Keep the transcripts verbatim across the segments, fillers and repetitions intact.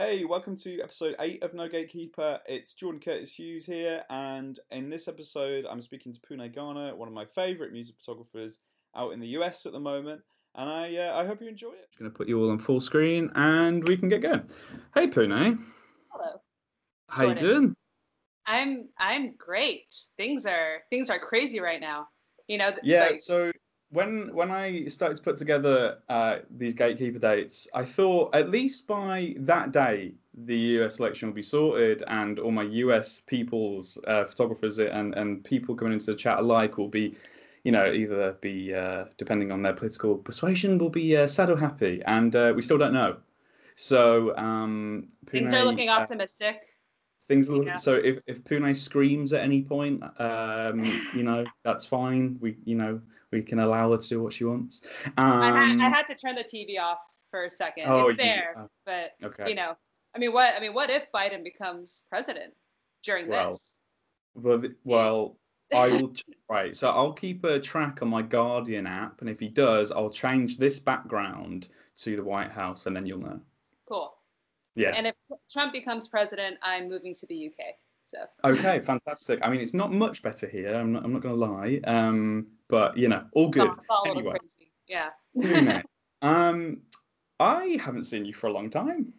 Hey, welcome to episode eight of No Gatekeeper. It's Jordan Curtis Hughes here, and in this episode I'm speaking to Pooneh Ghana, one of my favourite music photographers out in the U S at the moment, and I uh, I hope you enjoy it. I'm going to put you all on full screen and we can get going. Hey Pooneh. Hello. How Jordan. you doing? I'm I'm great. Things are things are crazy right now. You know. Th- yeah. Like- so. When when I started to put together uh, these gatekeeper dates, I thought at least by that day the U S election will be sorted, and all my U S people's uh, photographers and, and people coming into the chat alike will be, you know, either be uh, depending on their political persuasion, will be uh, sad or happy, and uh, we still don't know. So um, Pooneh, things are looking uh, optimistic. Things look, yeah. So if if Pooneh screams at any point, um, you know, that's fine. We you know. We can allow her to do what she wants. Um, I, had, I had to turn the T V off for a second. Oh, it's there, yeah. but okay. you know, I mean, what I mean, what if Biden becomes president during well, this? Well, well, I will. Right, so I'll keep a track on my Guardian app, and if he does, I'll change this background to the White House, and then you'll know. Cool. Yeah. And if Trump becomes president, I'm moving to the U K. So. Okay, fantastic. I mean, it's not much better here. I'm not. I'm not going to lie. Um, but you know, all good. It's all anyway, a little crazy. Yeah. um, I haven't seen you for a long time.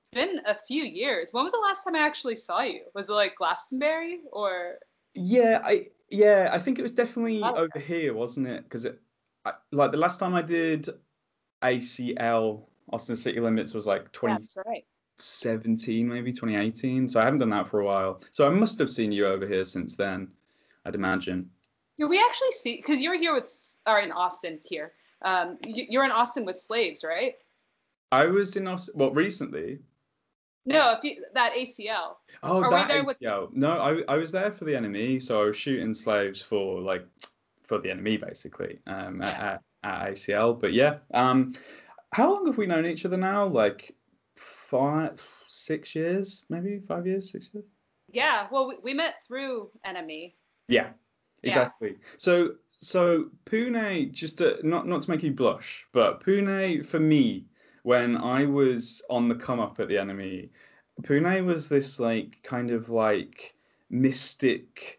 It's been a few years. When was the last time I actually saw you? Was it like Glastonbury or? Yeah, I yeah, I think it was definitely oh, over okay. here, wasn't it? Because it, I, like the last time I did A C L Austin City Limits was like twenty. That's right. seventeen maybe twenty eighteen, so I haven't done that for a while, so I must have seen you over here since then, I'd imagine. Do we actually see, because you're here with or in Austin here um you're in Austin with Slaves, right? I was in Austin well recently no if you, that A C L oh Are that there A C L with- no I, I was there for the N M E, so I was shooting Slaves for like for the N M E basically um yeah. at, at, at A C L, but yeah um how long have we known each other now, like Five, six years, maybe five years, six years. Yeah, well, we, we met through N M E. Yeah, exactly. Yeah. So, so Pooneh, just to, not not to make you blush, but Pooneh for me, when I was on the come up at the N M E, Pooneh was this like kind of like mystic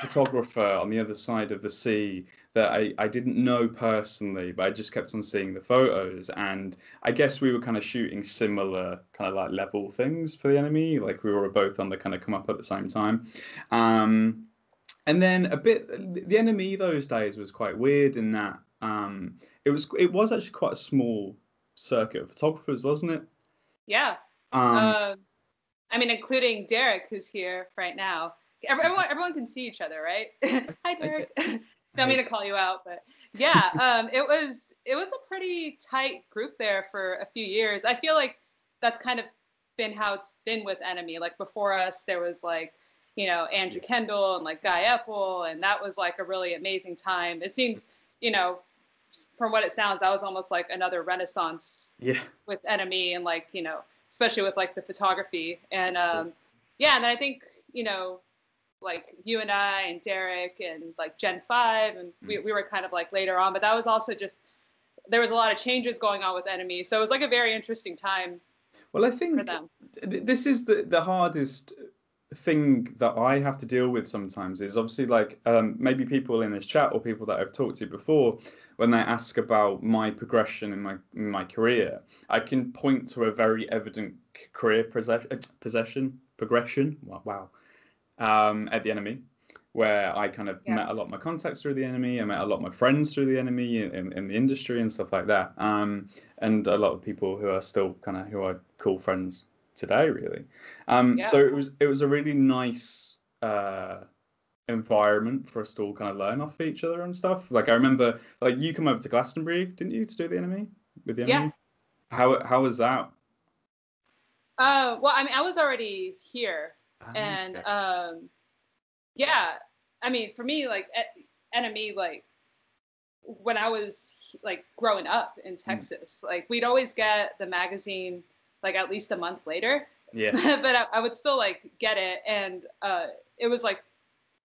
photographer on the other side of the sea that I, I didn't know personally, but I just kept on seeing the photos, and I guess we were kind of shooting similar kind of like level things for the N M E, like we were both on the kind of come up at the same time. Um, and then a bit, the N M E those days was quite weird in that um, it was it was actually quite a small circuit of photographers, wasn't it? Yeah. Um, uh, I mean, including Derek, who's here right now. Everyone, everyone can see each other, right? Hi, Derek. Okay. Don't mean to call you out, but yeah, um, it was it was a pretty tight group there for a few years. I feel like that's kind of been how it's been with N M E. Like before us, there was like, you know, Andrew Kendall and like Guy Apple, and that was like a really amazing time. It seems, you know, from what it sounds, that was almost like another renaissance yeah. with N M E, and like, you know, especially with like the photography. And um, yeah, and then I think, you know, like you and I and Derek and like Gen five, and we, we were kind of like later on, but that was also just, there was a lot of changes going on with N M E, so it was like a very interesting time. Well, I think for them. Th- this is the, the hardest thing that I have to deal with sometimes is obviously like um, maybe people in this chat or people that I've talked to before, when they ask about my progression in my in my career, I can point to a very evident career possess- possession, progression, wow, wow. Um, at the N M E, where I kind of yeah. met a lot of my contacts through the N M E, I met a lot of my friends through the N M E in, in the industry and stuff like that, um, and a lot of people who are still kind of who I call friends today, really. Um, yeah. So it was it was a really nice uh, environment for us to all kind of learn off each other and stuff. Like I remember, like you come over to Glastonbury, didn't you, to do the N M E with the N M E? Yeah. How how was that? Uh, well, I mean, I was already here. And um, yeah, I mean, for me, like N M E, like when I was like growing up in Texas, mm. like we'd always get the magazine like at least a month later. Yeah. But I, I would still like get it, and uh, it was like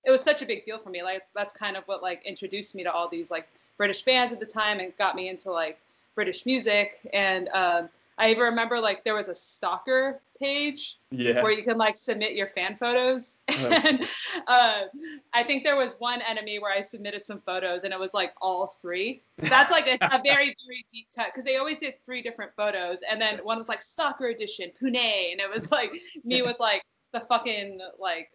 it was such a big deal for me. Like that's kind of what like introduced me to all these like British bands at the time and got me into like British music. And um, I remember, like, there was a stalker page yeah. where you can, like, submit your fan photos. And uh, I think there was one N M E where I submitted some photos, and it was, like, all three. That's, like, a, a very, very deep cut, because they always did three different photos. And then one was, like, stalker edition, Pooneh. And it was, like, me with, like, the fucking, like,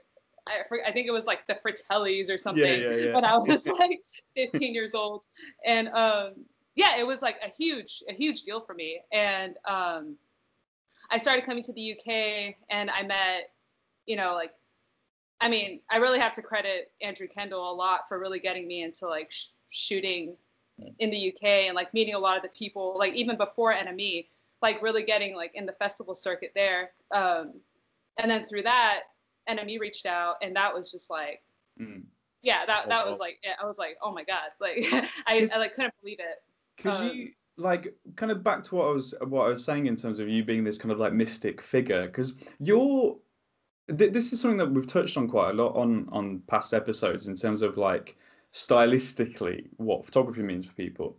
I, I think it was, like, the Fratellis or something yeah, yeah, yeah. when I was, like, fifteen years old. And, um... yeah, it was like a huge, a huge deal for me. And um, I started coming to the U K, and I met, you know, like, I mean, I really have to credit Andrew Kendall a lot for really getting me into, like, sh shooting in the U K, and, like, meeting a lot of the people, like, even before N M E, like, really getting, like, in the festival circuit there. Um, and then through that, N M E reached out, and that was just like, mm. yeah, that, that oh, was like, yeah, I was like, oh my God, like, I, I like couldn't believe it. Because um, you, like, kind of back to what I was what I was saying in terms of you being this kind of, like, mystic figure, because you're th this is something that we've touched on quite a lot on on past episodes in terms of, like, stylistically what photography means for people.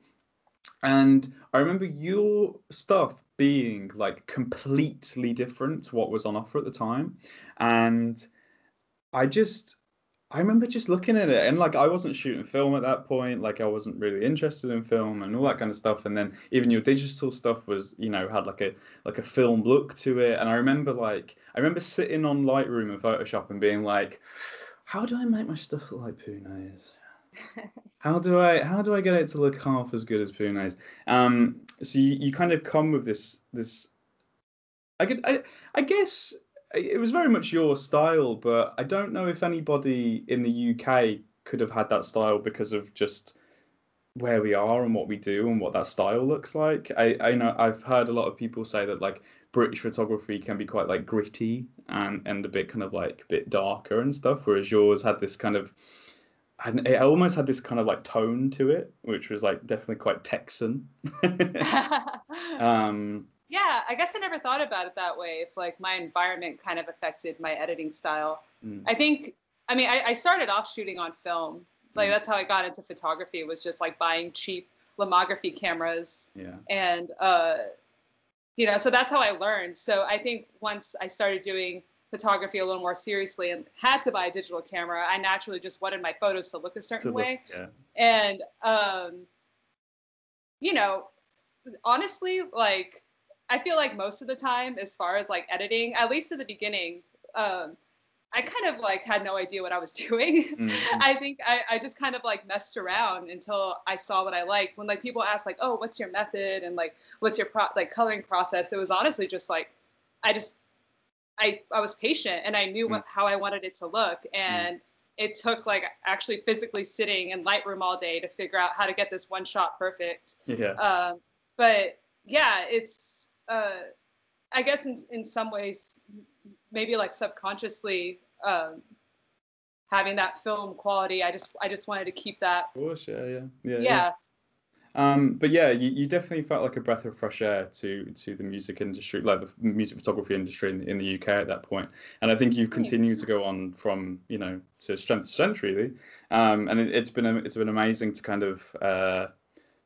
And I remember your stuff being, like, completely different to what was on offer at the time, and I just I remember just looking at it, and, like, I wasn't shooting film at that point. Like, I wasn't really interested in film and all that kind of stuff. And then even your digital stuff was, you know, had like a like a film look to it. And I remember, like, I remember sitting on Lightroom and Photoshop and being like, how do I make my stuff look like Pooneh's? How do I how do I get it to look half as good as Pooneh's? Um, so you, you kind of come with this this. I could I I guess. It was very much your style, but I don't know if anybody in the U K could have had that style because of just where we are and what we do and what that style looks like. I, I know I've heard a lot of people say that, like, British photography can be quite, like, gritty and and a bit kind of, like, a bit darker and stuff, whereas yours had this kind of, it almost had this kind of, like, tone to it, which was, like, definitely quite Texan. um Yeah, I guess I never thought about it that way, if, like, my environment kind of affected my editing style. Mm. I think, I mean, I, I started off shooting on film. Like, mm. that's how I got into photography, was just, like, buying cheap lamography cameras. Yeah. And, uh, you know, so that's how I learned. So I think once I started doing photography a little more seriously and had to buy a digital camera, I naturally just wanted my photos to look a certain look, way. Yeah. And, um, you know, honestly, like, I feel like most of the time, as far as, like, editing, at least at the beginning, um, I kind of, like, had no idea what I was doing. Mm-hmm. I think I, I just kind of, like, messed around until I saw what I liked. When, like, people ask, like, oh, what's your method? And, like, what's your, pro like, coloring process? It was honestly just, like, I just, I, I was patient, and I knew mm-hmm. what, how I wanted it to look. And mm-hmm. it took, like, actually physically sitting in Lightroom all day to figure out how to get this one shot perfect. Yeah. Um, but, yeah, it's, Uh, I guess in, in some ways, maybe, like, subconsciously, um, having that film quality, I just I just wanted to keep that. Of course, yeah, yeah, yeah. yeah. yeah. Um, but yeah, you, you definitely felt like a breath of fresh air to to the music industry, like the music photography industry in, in the U K at that point. And I think you've continued Thanks. to go on from, you know, to strength to strength, really. Um, and it, it's been it's been amazing to kind of. Uh,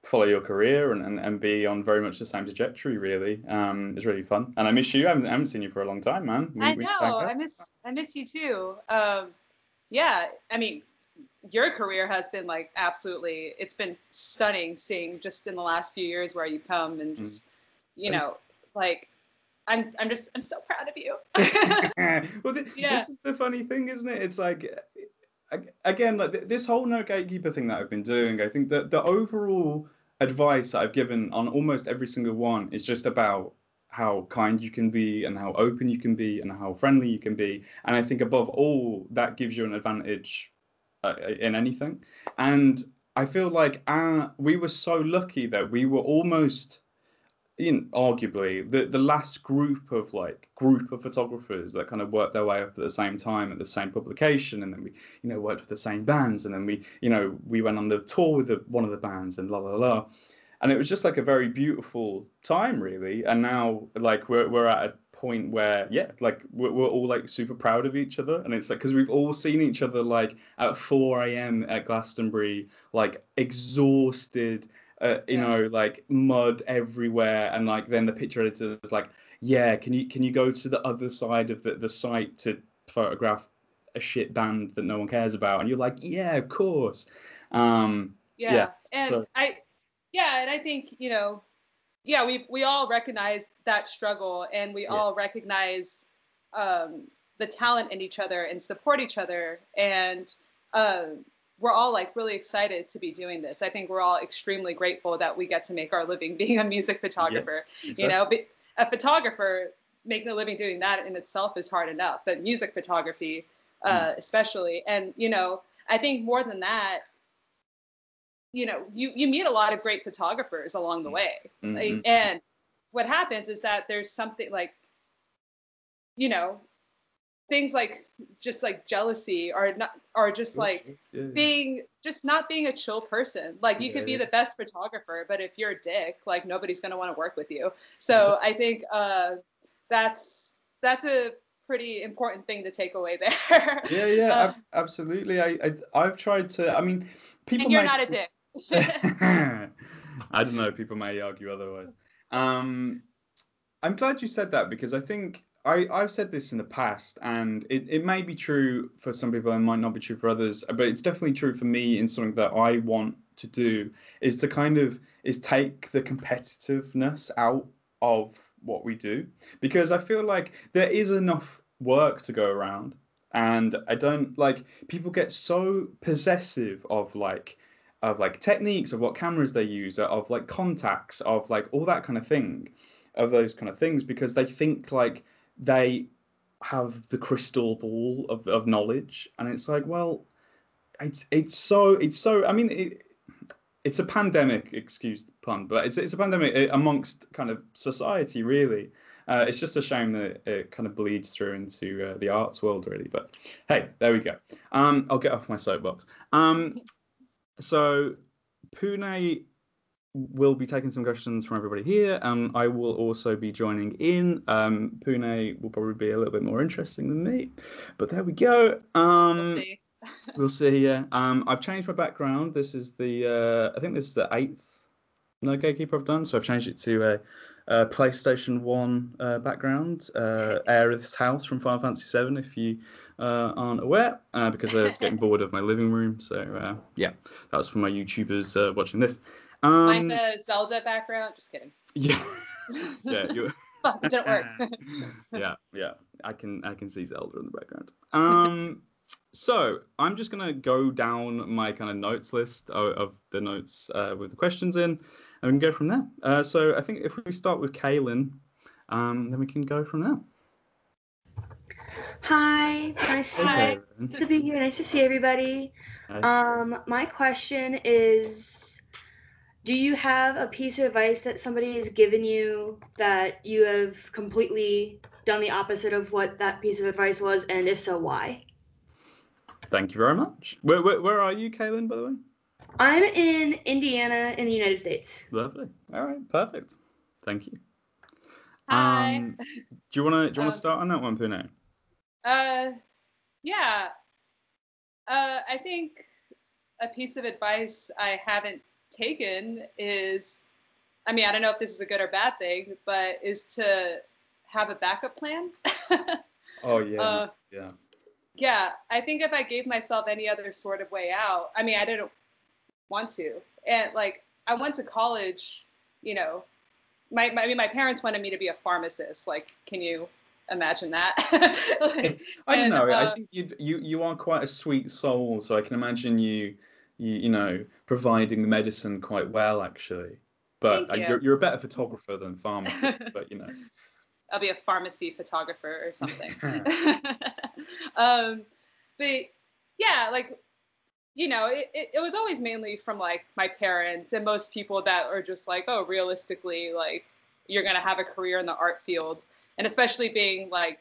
follow your career and, and, and be on very much the same trajectory, really. Um, it's really fun. And I miss you. I haven't, I haven't seen you for a long time, man. We, I know. I miss I miss you too. Um, yeah. I mean, your career has been, like, absolutely, it's been stunning seeing just in the last few years where you come and just, mm. you know, like, I'm, I'm just, I'm so proud of you. Well, th yeah. this is the funny thing, isn't it? It's like, again, like, this whole No Gatekeeper thing that I've been doing, I think that the overall advice that I've given on almost every single one is just about how kind you can be and how open you can be and how friendly you can be. And I think above all, that gives you an advantage uh, in anything. And I feel like our, we were so lucky that we were almost, you know, arguably the, the last group of like group of photographers that kind of worked their way up at the same time at the same publication, and then we, you know, worked with the same bands, and then we, you know, we went on the tour with the, one of the bands and la la la, and it was just like a very beautiful time, really. And now, like, we're we're at a point where, yeah, like we're, we're all like super proud of each other, and it's like because we've all seen each other like at four A M at Glastonbury, like exhausted. uh, you yeah. know, like mud everywhere. And like then the picture editor is like, yeah, can you can you go to the other side of the, the site to photograph a shit band that no one cares about? And you're like, yeah, of course. Um, yeah. yeah. And so. I, yeah. And I think, you know, yeah, we, we all recognize that struggle, and we yeah. all recognize um, the talent in each other and support each other. And um, we're all like really excited to be doing this. I think we're all extremely grateful that we get to make our living being a music photographer, yeah, exactly. you know, but a photographer making a living doing that in itself is hard enough, but music photography uh, mm. especially. And, you know, I think more than that, you know, you, you meet a lot of great photographers along the way. Mm-hmm. And what happens is that there's something like, you know, things like just like jealousy or not, or just like yeah. being, just not being a chill person. Like you yeah. could be the best photographer, but if you're a dick, like nobody's going to want to work with you. So I think uh, that's, that's a pretty important thing to take away there. yeah, yeah, um, ab- absolutely. I, I, I've tried to, I mean, people and you're not a dick. I don't know, people may argue otherwise. um I'm glad you said that, because I think I I've said this in the past, and it, it may be true for some people and might not be true for others, but it's definitely true for me. In something that I want to do is to kind of is take the competitiveness out of what we do, because I feel like there is enough work to go around, and I don't like people get so possessive of like of like techniques, of what cameras they use, of like contacts, of like all that kind of thing, of those kind of things, because they think like they have the crystal ball of, of knowledge. And it's like, well, it's it's so, it's so, I mean, it, it's a pandemic, excuse the pun, but it's it's a pandemic amongst kind of society, really. Uh, it's just a shame that it, it kind of bleeds through into uh, the arts world, really. But hey, there we go. Um, I'll get off my soapbox. Um, So Pooneh will be taking some questions from everybody here, and I will also be joining in. Um, Pooneh will probably be a little bit more interesting than me, but there we go. Um, we'll see. we'll see, yeah. Um, I've changed my background. This is the, uh, I think this is the eighth No Gatekeeper I've done, so I've changed it to a, a PlayStation one uh, background, uh, Aerith's house from Final Fantasy seven, if you... Uh, aren't aware uh, because they're getting bored of my living room. So uh, yeah, that's for my YouTubers uh, watching this. Um, Mine's a Zelda background. Just kidding. Yeah, yeah, you. Fuck, it didn't work. yeah, yeah. I can I can see Zelda in the background. Um, so I'm just gonna go down my kind of notes list of, of the notes uh, with the questions in, and we can go from there. Uh, so I think if we start with Kaylin, um, then we can go from there. Hi, nice to, to be here. Nice to see everybody. Um, my question is, do you have a piece of advice that somebody has given you that you have completely done the opposite of what that piece of advice was, and if so, why? Thank you very much. Where where, where are you, Kaylin, by the way? I'm in Indiana in the United States. Lovely. All right, perfect. Thank you. Hi. Um, do you want to do you want to um, start on that one, Pooneh? Uh, yeah. Uh, I think a piece of advice I haven't taken is, I mean, I don't know if this is a good or bad thing, but is to have a backup plan. oh yeah, uh, yeah. Yeah, I think if I gave myself any other sort of way out, I mean, I didn't want to, and like I went to college, you know, my, my I mean, my parents wanted me to be a pharmacist. Like, can you? Imagine that. like, I don't and, know. Um, I think you you you are quite a sweet soul, so I can imagine you you you know providing the medicine quite well, actually. But uh, you. you're you're a better photographer than pharmacist. But you know, I'll be a pharmacy photographer or something. um, but yeah, like you know, it, it it was always mainly from like my parents and most people that are just like, oh, realistically, like you're gonna have a career in the art field. And especially being like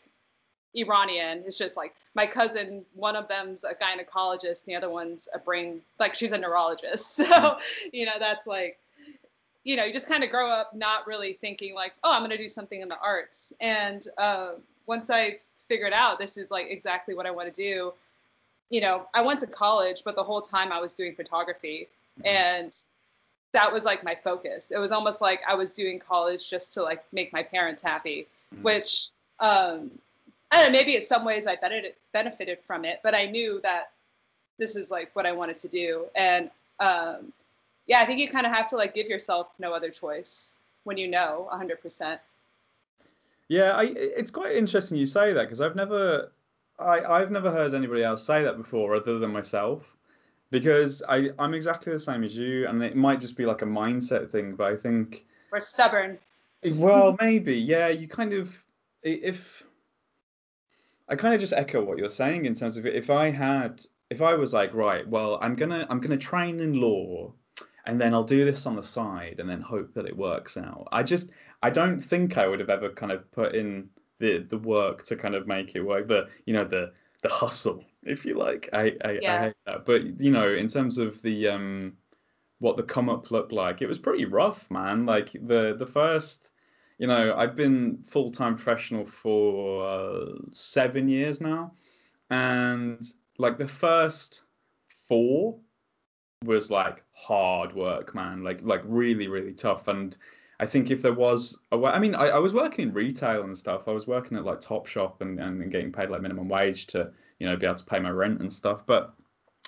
Iranian, it's just like my cousin, one of them's a gynecologist, and the other one's a brain, like she's a neurologist. So, you know, that's like, you know, you just kind of grow up not really thinking like, oh, I'm going to do something in the arts. And uh, once I figured out this is like exactly what I want to do, you know, I went to college, but the whole time I was doing photography. Mm-hmm. And that was like my focus. It was almost like I was doing college just to like make my parents happy, mm. which um, I don't know, maybe in some ways I benefited from it, but I knew that this is like what I wanted to do. And um, yeah, I think you kind of have to like give yourself no other choice when you know one hundred percent. Yeah, I, it's quite interesting you say that, because I've never, I, I've never heard anybody else say that before other than myself, because I, I'm exactly the same as you, and it might just be like a mindset thing, but I think... We're stubborn. Well, maybe, yeah, you kind of, if, I kind of just echo what you're saying in terms of if I had, if I was like, right, well, I'm gonna, I'm gonna train in law, and then I'll do this on the side and then hope that it works out. I just, I don't think I would have ever kind of put in the the work to kind of make it work. The, you know, the the hustle, if you like. I I, yeah. I hate that. But, you know, in terms of the um, what the come up looked like, it was pretty rough, man. Like the the first, you know, I've been full time professional for uh, seven years now, and like the first four was like hard work, man, like like really, really tough. And I think if there was a way, I mean, I, I was working in retail and stuff. I was working at like Topshop and, and getting paid like minimum wage to, you know, be able to pay my rent and stuff. But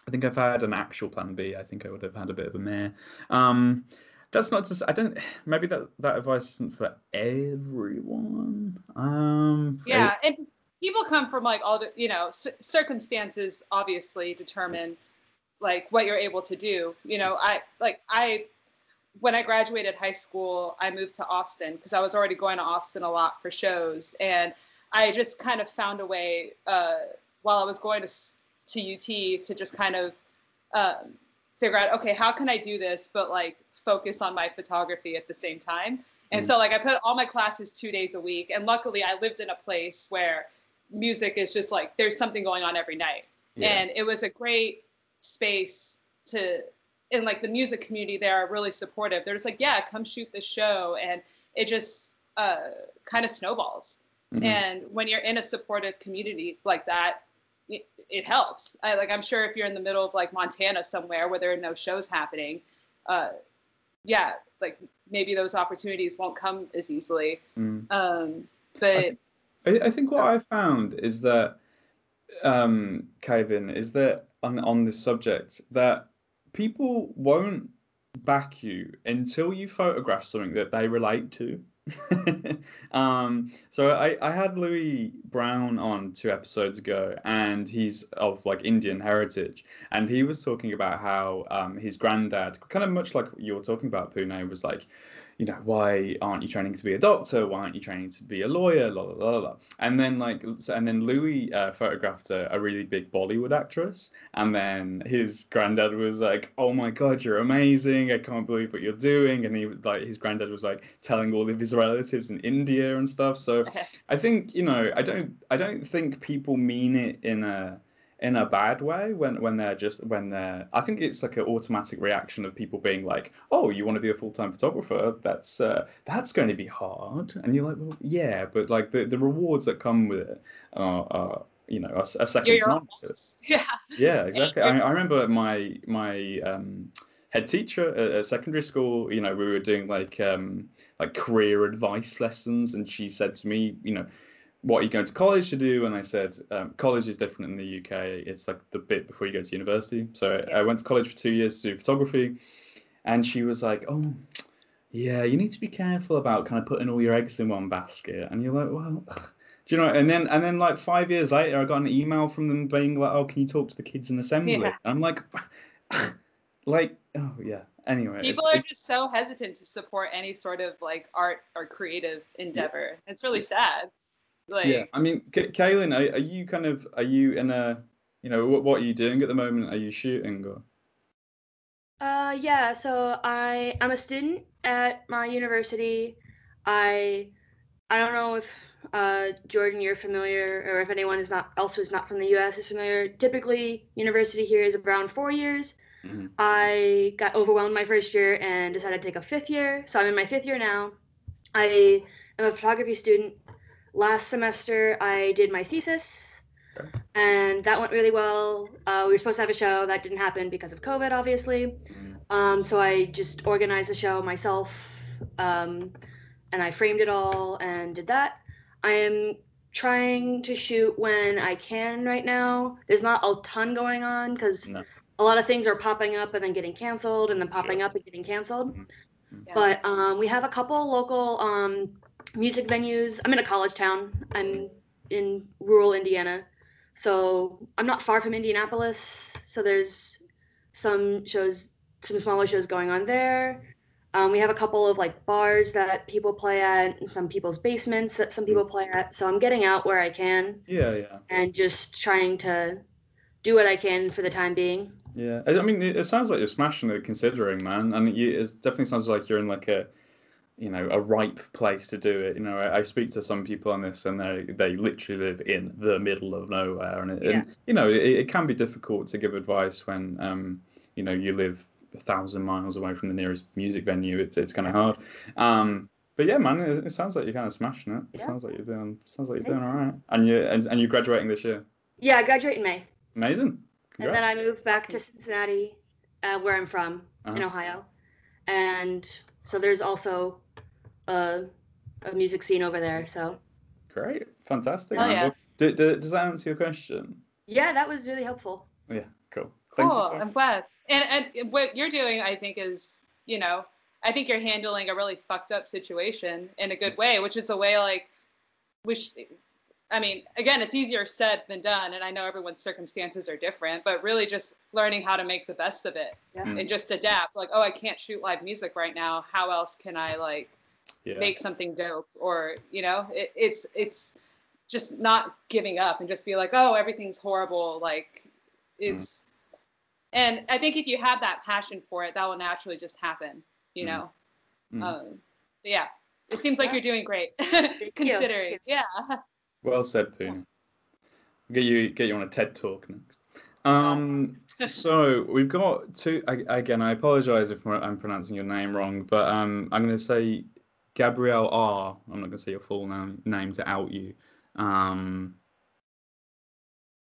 I think if I had an actual plan B, I think I would have had a bit of a mare. Um, that's not to say, I don't, maybe that, that advice isn't for everyone. Um, yeah, I, and people come from like all the, you know, c- circumstances obviously determine like what you're able to do. You know, I like I when I graduated high school, I moved to Austin because I was already going to Austin a lot for shows, and I just kind of found a way uh, while I was going to to U T to just kind of uh, figure out, okay, how can I do this but like focus on my photography at the same time? And mm. so like I put all my classes two days a week, and luckily I lived in a place where music is just like there's something going on every night, yeah. and it was a great space to, in like the music community there are really supportive. They're just like, yeah, come shoot this show, and it just uh kind of snowballs. Mm-hmm. And when you're in a supportive community like that, it, it helps. I like I'm sure if you're in the middle of like Montana somewhere where there are no shows happening, uh yeah, like maybe those opportunities won't come as easily. Mm. Um but I, I think what uh, I found is that um Kaylin is that on, on this subject, that people won't back you until you photograph something that they relate to. um, so I, I had Louis Brown on two episodes ago, and he's of like Indian heritage, and he was talking about how um, his granddad, kind of much like you were talking about, Pooneh, was like, you know, why aren't you training to be a doctor? Why aren't you training to be a lawyer? La la la la. And then like, and then Louis uh, photographed a, a really big Bollywood actress, and then his granddad was like, "Oh my God, you're amazing! I can't believe what you're doing!" And he like, his granddad was like telling all of his relatives in India and stuff. So I think, you know, I don't, I don't think people mean it in a in a bad way when when they're just when they're I think it's like an automatic reaction of people being like, oh, you want to be a full-time photographer, that's uh, that's going to be hard, and you're like, well, yeah, but like the, the rewards that come with it are, are you know a, a second time. Yeah, yeah, exactly. I, mean, I remember my my um head teacher at, at secondary school, you know, we were doing like um like career advice lessons, and she said to me, you know, what are you going to college to do? And I said, um, college is different in the U K. It's like the bit before you go to university. So I went to college for two years to do photography. And she was like, oh, yeah, you need to be careful about kind of putting all your eggs in one basket. And you're like, well, do you know? And then and then like five years later, I got an email from them being like, oh, can you talk to the kids in assembly? Yeah. And I'm like, like, oh, yeah. Anyway, people it, are it, just so hesitant to support any sort of like art or creative endeavor. Yeah. It's really sad. Like, yeah, I mean, Kaylin, are, are you kind of, are you in a, you know, what, what are you doing at the moment? Are you shooting or? Uh, yeah, so I, I'm a student at my university. I, I don't know if, uh, Jordan, you're familiar, or if anyone is not, else who's not from the U S is familiar. Typically, university here is around four years. Mm-hmm. I got overwhelmed my first year and decided to take a fifth year. So I'm in my fifth year now. I am a photography student. Last semester, I did my thesis, and that went really well. Uh, we were supposed to have a show. That didn't happen because of COVID, obviously. Um, so I just organized the show myself, um, and I framed it all and did that. I am trying to shoot when I can right now. There's not a ton going on because no. a lot of things are popping up and then getting canceled and then popping sure. up and getting canceled. Mm-hmm. Yeah. But um, we have a couple local um, music venues. I'm in a college town. I'm in rural Indiana. So I'm not far from Indianapolis. So there's some shows, some smaller shows going on there. Um, we have a couple of like bars that people play at, and some people's basements that some people play at. So I'm getting out where I can. Yeah, yeah. And just trying to do what I can for the time being. Yeah, I, I mean, it, it sounds like you're smashing it, considering, man. And you, it definitely sounds like you're in like a, you know, a ripe place to do it. You know, I, I speak to some people on this, and they they literally live in the middle of nowhere, and, it, yeah. and you know, it, it can be difficult to give advice when, um, you know, you live a thousand miles away from the nearest music venue. It's it's kind of hard. Um, but yeah, man, it, it sounds like you're kind of smashing it. It yeah. sounds like you're doing sounds like you're doing all right. And you and, and you're graduating this year. Yeah, I graduate in May. Amazing. Congrats. And then I moved back to Cincinnati, uh, where I'm from, uh-huh. in Ohio, and so there's also a, a music scene over there. So. Great, fantastic. Oh, yeah. do, do, does that answer your question? Yeah, that was really helpful. Yeah, cool. Thank cool. You, I'm glad. And and what you're doing, I think, is, you know, I think you're handling a really fucked up situation in a good way, which is a way like, which, I mean, again, it's easier said than done, and I know everyone's circumstances are different, but really just learning how to make the best of it yeah. and just adapt. Like, oh, I can't shoot live music right now. How else can I like yeah. make something dope? Or, you know, it, it's it's just not giving up and just be like, oh, everything's horrible. Like, it's. Mm. And I think if you have that passion for it, that will naturally just happen, you know? Mm. Um, yeah, it seems like you're doing great, considering, yeah. Well said, Pooneh. Get you get you on a TED Talk next. Um, so we've got two, I, again, I apologize if I'm pronouncing your name wrong, but um, I'm going to say Gabrielle R. I'm not going to say your full name, name to out you. Um,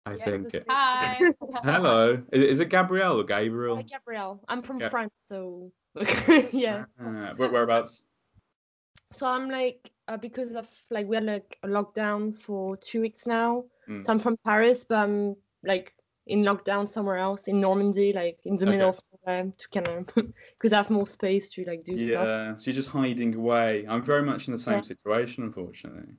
I yeah, think. It. Hi. Hello. Is, is it Gabrielle or Gabriel? Uh, Gabrielle. I'm from yeah. France, so yeah. Uh, whereabouts? So I'm like uh, because of like we're like a lockdown for two weeks now. Mm. So I'm from Paris, but I'm like in lockdown somewhere else in Normandy, like in the okay. middle of um, to kind of because I have more space to like do yeah. stuff. Yeah. So you're just hiding away. I'm very much in the same yeah. situation, unfortunately.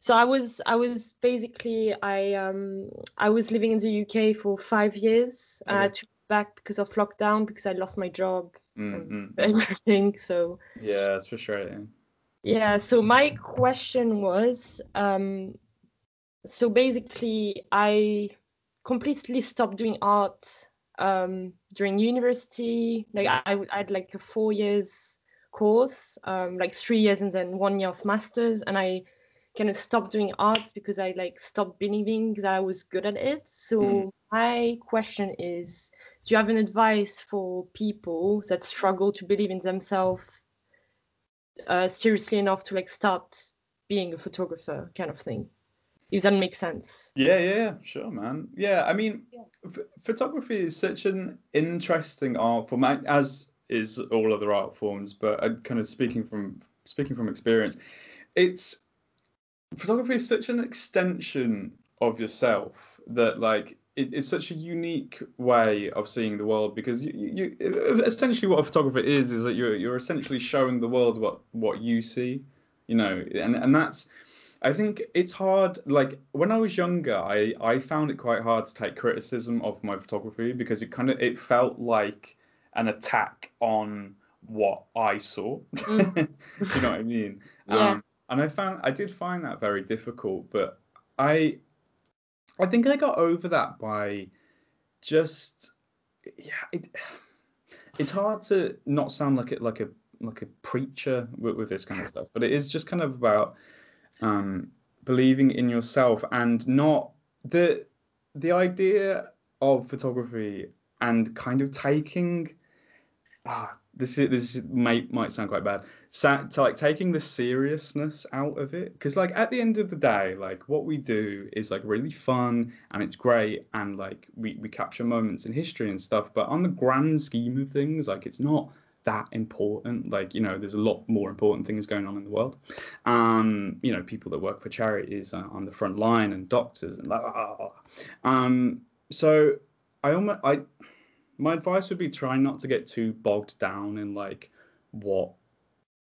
So I was, I was basically, I, um, I was living in the U K for five years. Okay. I had to go back because of lockdown because I lost my job mm-hmm. and everything. So yeah, that's frustrating. Yeah. So my question was, um, so basically, I completely stopped doing art um, during university. Like I, I had like a four years course, um, like three years and then one year of masters, and I. kind of stopped doing arts because I like stopped believing that I was good at it. So mm. my question is, do you have an advice for people that struggle to believe in themselves uh, seriously enough to like start being a photographer kind of thing? If that makes sense. Yeah, yeah, sure, man. Yeah, I mean, yeah. F- photography is such an interesting art form, as is all other art forms, but I'm kind of speaking from speaking from experience. It's Photography is such an extension of yourself that, like, it, it's such a unique way of seeing the world because you, you, you essentially what a photographer is is that you're you're essentially showing the world what what you see, you know, and and that's, I think it's hard. Like when I was younger, I I found it quite hard to take criticism of my photography because it kind of it felt like an attack on what I saw. Mm. Do you know what I mean? Yeah. Um, And I found I did find that very difficult, but I I think I got over that by just yeah it, it's hard to not sound like it like a like a preacher with, with this kind of stuff, but it is just kind of about um, believing in yourself and not the the idea of photography and kind of taking ah this is this might might sound quite bad sat to like taking the seriousness out of it, because like at the end of the day, like what we do is like really fun and it's great, and like we, we capture moments in history and stuff, but on the grand scheme of things, like it's not that important. Like, you know, there's a lot more important things going on in the world. Um, you know, people that work for charities on the front line and doctors and blah, blah, blah. Um, so I almost, I, my advice would be try not to get too bogged down in like what,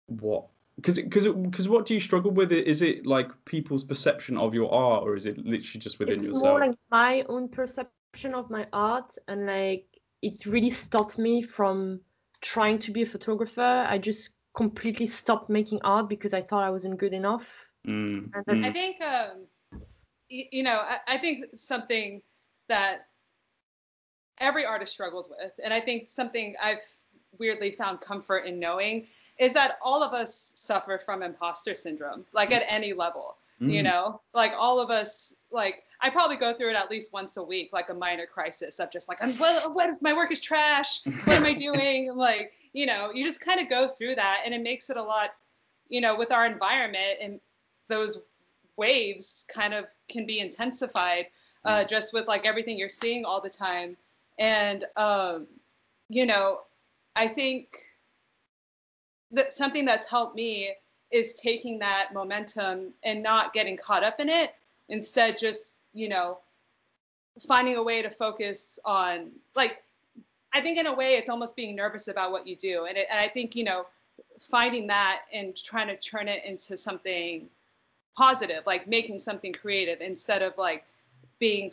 what, because because because what do you struggle with? Is it like people's perception of your art, or is it literally just within it's yourself? It's more like my own perception of my art, and like it really stopped me from trying to be a photographer. I just completely stopped making art because I thought I wasn't good enough. Mm. And that's- I think, um, y- you know, I, I think something that every artist struggles with, and I think something I've weirdly found comfort in knowing, is that all of us suffer from imposter syndrome, like at any level, mm. you know, like all of us, like I probably go through it at least once a week, like a minor crisis of just like, I'm, well, what if my work is trash? What am I doing? Like, you know, you just kind of go through that, and it makes it a lot, you know, with our environment, and those waves kind of can be intensified uh, mm. just with like everything you're seeing all the time. And, um, you know, I think that something that's helped me is taking that momentum and not getting caught up in it. Instead, just, you know, finding a way to focus on, like, I think in a way it's almost being nervous about what you do. And, it, and I think, you know, finding that and trying to turn it into something positive, like making something creative, instead of like being,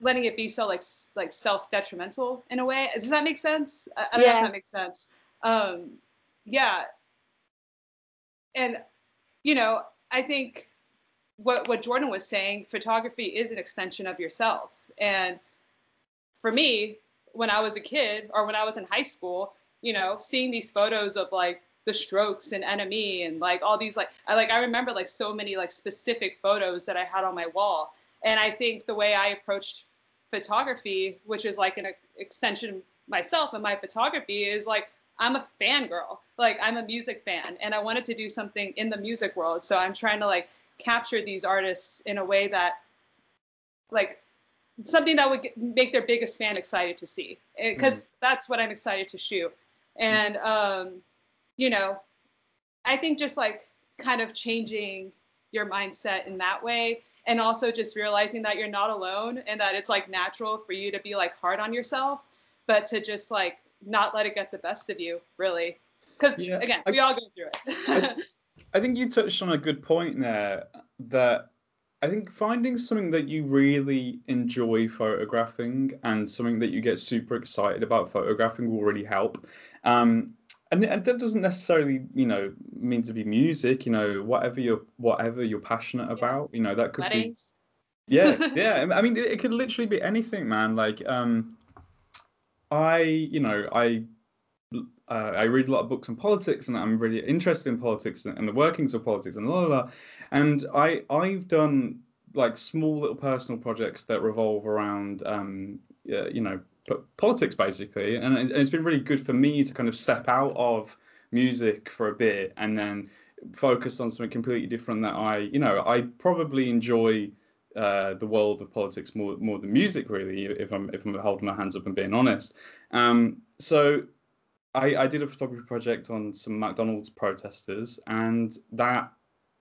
letting it be so like, like self-detrimental in a way. Does that make sense? I, I don't yeah. know if that makes sense. Um, Yeah. And, you know, I think what, what Jordan was saying, photography is an extension of yourself. And for me, when I was a kid, or when I was in high school, you know, seeing these photos of like the Strokes and N M E and like all these, like, I like, I remember like so many like specific photos that I had on my wall. And I think the way I approached photography, which is like an extension of myself and my photography, is like, I'm a fangirl, like I'm a music fan, and I wanted to do something in the music world. So I'm trying to like capture these artists in a way that like something that would get, make their biggest fan excited to see, because mm-hmm. that's what I'm excited to shoot. And, um, you know, I think just like kind of changing your mindset in that way, and also just realizing that you're not alone, and that it's like natural for you to be like hard on yourself, but to just like not let it get the best of you, really, because yeah, again we I, all go through it. I, I think you touched on a good point there, that I think finding something that you really enjoy photographing and something that you get super excited about photographing will really help. um and, and that doesn't necessarily, you know, mean to be music, you know, whatever you're whatever you're passionate yeah. about, you know, that could Weddings. be yeah yeah I mean it, it could literally be anything, man. Like um I, you know, I uh, I read a lot of books on politics, and I'm really interested in politics and, and the workings of politics and la la la. And I I've done like small little personal projects that revolve around um uh, you know p- politics basically, and, and it's been really good for me to kind of step out of music for a bit and then focus on something completely different that I, you know, I probably enjoy. Uh, the world of politics more more than music, really, if I'm if I'm holding my hands up and being honest. Um, so I, I did a photography project on some McDonald's protesters, and that,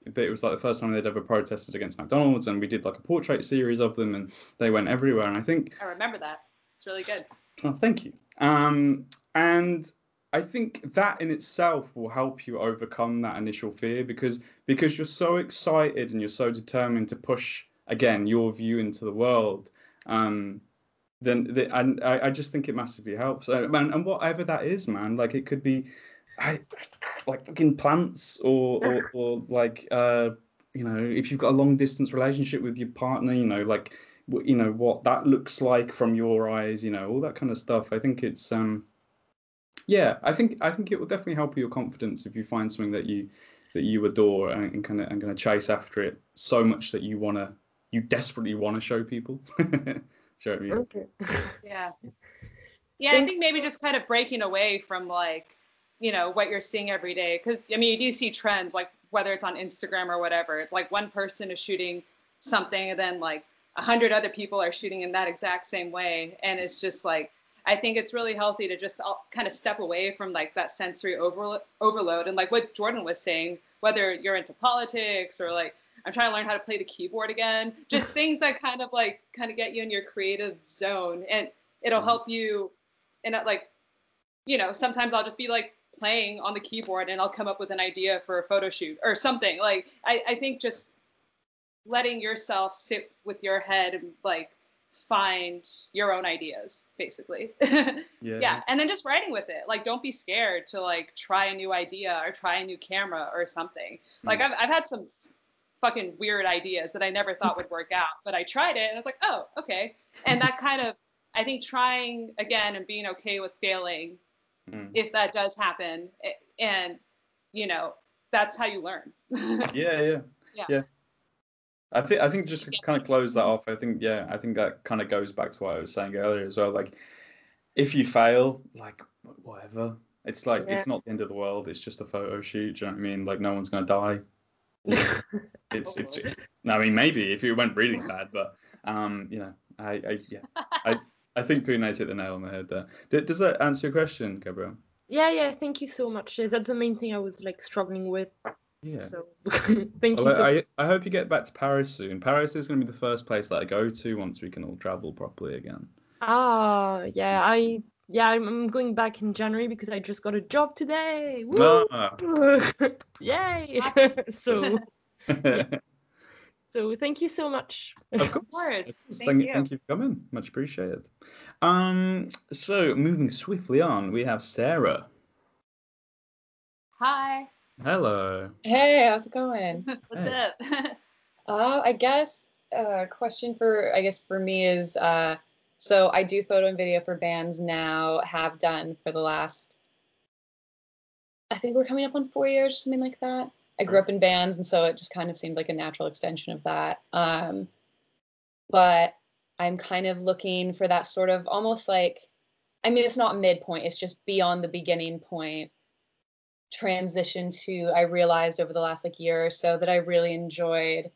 that it was like the first time they'd ever protested against McDonald's, and we did like a portrait series of them, and they went everywhere. And I think I remember that. It's really good. Oh, thank you. Um, and I think that in itself will help you overcome that initial fear, because because you're so excited and you're so determined to push again your view into the world, um then the, and I, I just think it massively helps. And, and whatever that is, man, like it could be I, like fucking plants, or, or or like uh you know, if you've got a long distance relationship with your partner, you know, like w- you know what that looks like from your eyes, you know, all that kind of stuff. I think it's um yeah I think I think it will definitely help your confidence if you find something that you that you adore and, and kind of and kind of chase after it so much that you want to you desperately want to show people. Show me. Okay. Yeah. Yeah, I think maybe just kind of breaking away from like, you know, what you're seeing every day. Because, I mean, you do see trends, like whether it's on Instagram or whatever. It's like one person is shooting something and then like a hundred other people are shooting in that exact same way. And it's just like, I think it's really healthy to just kind of step away from like that sensory over overload. And like what Jordan was saying, whether you're into politics or like, I'm trying to learn how to play the keyboard again, just things that kind of like, kind of get you in your creative zone, and it'll help you. And like, you know, sometimes I'll just be like playing on the keyboard and I'll come up with an idea for a photo shoot or something. Like, I, I think just letting yourself sit with your head and like, find your own ideas, basically. yeah. yeah and then just writing with it. Like, don't be scared to like try a new idea or try a new camera or something. Like mm. I've, I've had some fucking weird ideas that I never thought would work out, but I tried it and I was like, oh, okay. And that kind of, I think trying again and being okay with failing, mm. if that does happen, and you know, that's how you learn. yeah yeah yeah, yeah. I think I think just to kind of close that off, I think, yeah, I think that kind of goes back to what I was saying earlier as well. Like, if you fail, like, whatever. It's like, yeah. It's not the end of the world. It's just a photo shoot. Do you know what I mean? Like, no one's going to die. it's, it's, it's, I mean, maybe if it went really bad, but, um, you know, I, I yeah. I, I think Pooneh hit the nail on the head there. Does that answer your question, Gabrielle? Yeah, yeah. Thank you so much. That's the main thing I was, like, struggling with. Yeah. So, thank well, you so I, I hope you get back to Paris soon. Paris is going to be the first place that I go to once we can all travel properly again. Ah, yeah. I yeah, I'm going back in January because I just got a job today. Woo! Ah. Yay! Awesome. so, yeah. so thank you so much. Of course. Of course. Thank, thank, you. thank you for coming. Much appreciated. Um. So moving swiftly on, we have Sarah. Hi. Hello. Hey, how's it going? What's hey. up? uh, I guess a uh, question for, I guess for me is, uh, so I do photo and video for bands now, have done for the last, I think we're coming up on four years, something like that. I grew up in bands, and so it just kind of seemed like a natural extension of that. Um, but I'm kind of looking for that sort of almost like, I mean, it's not midpoint, it's just beyond the beginning point. Transition to, I realized over the last like year or so that I really enjoyed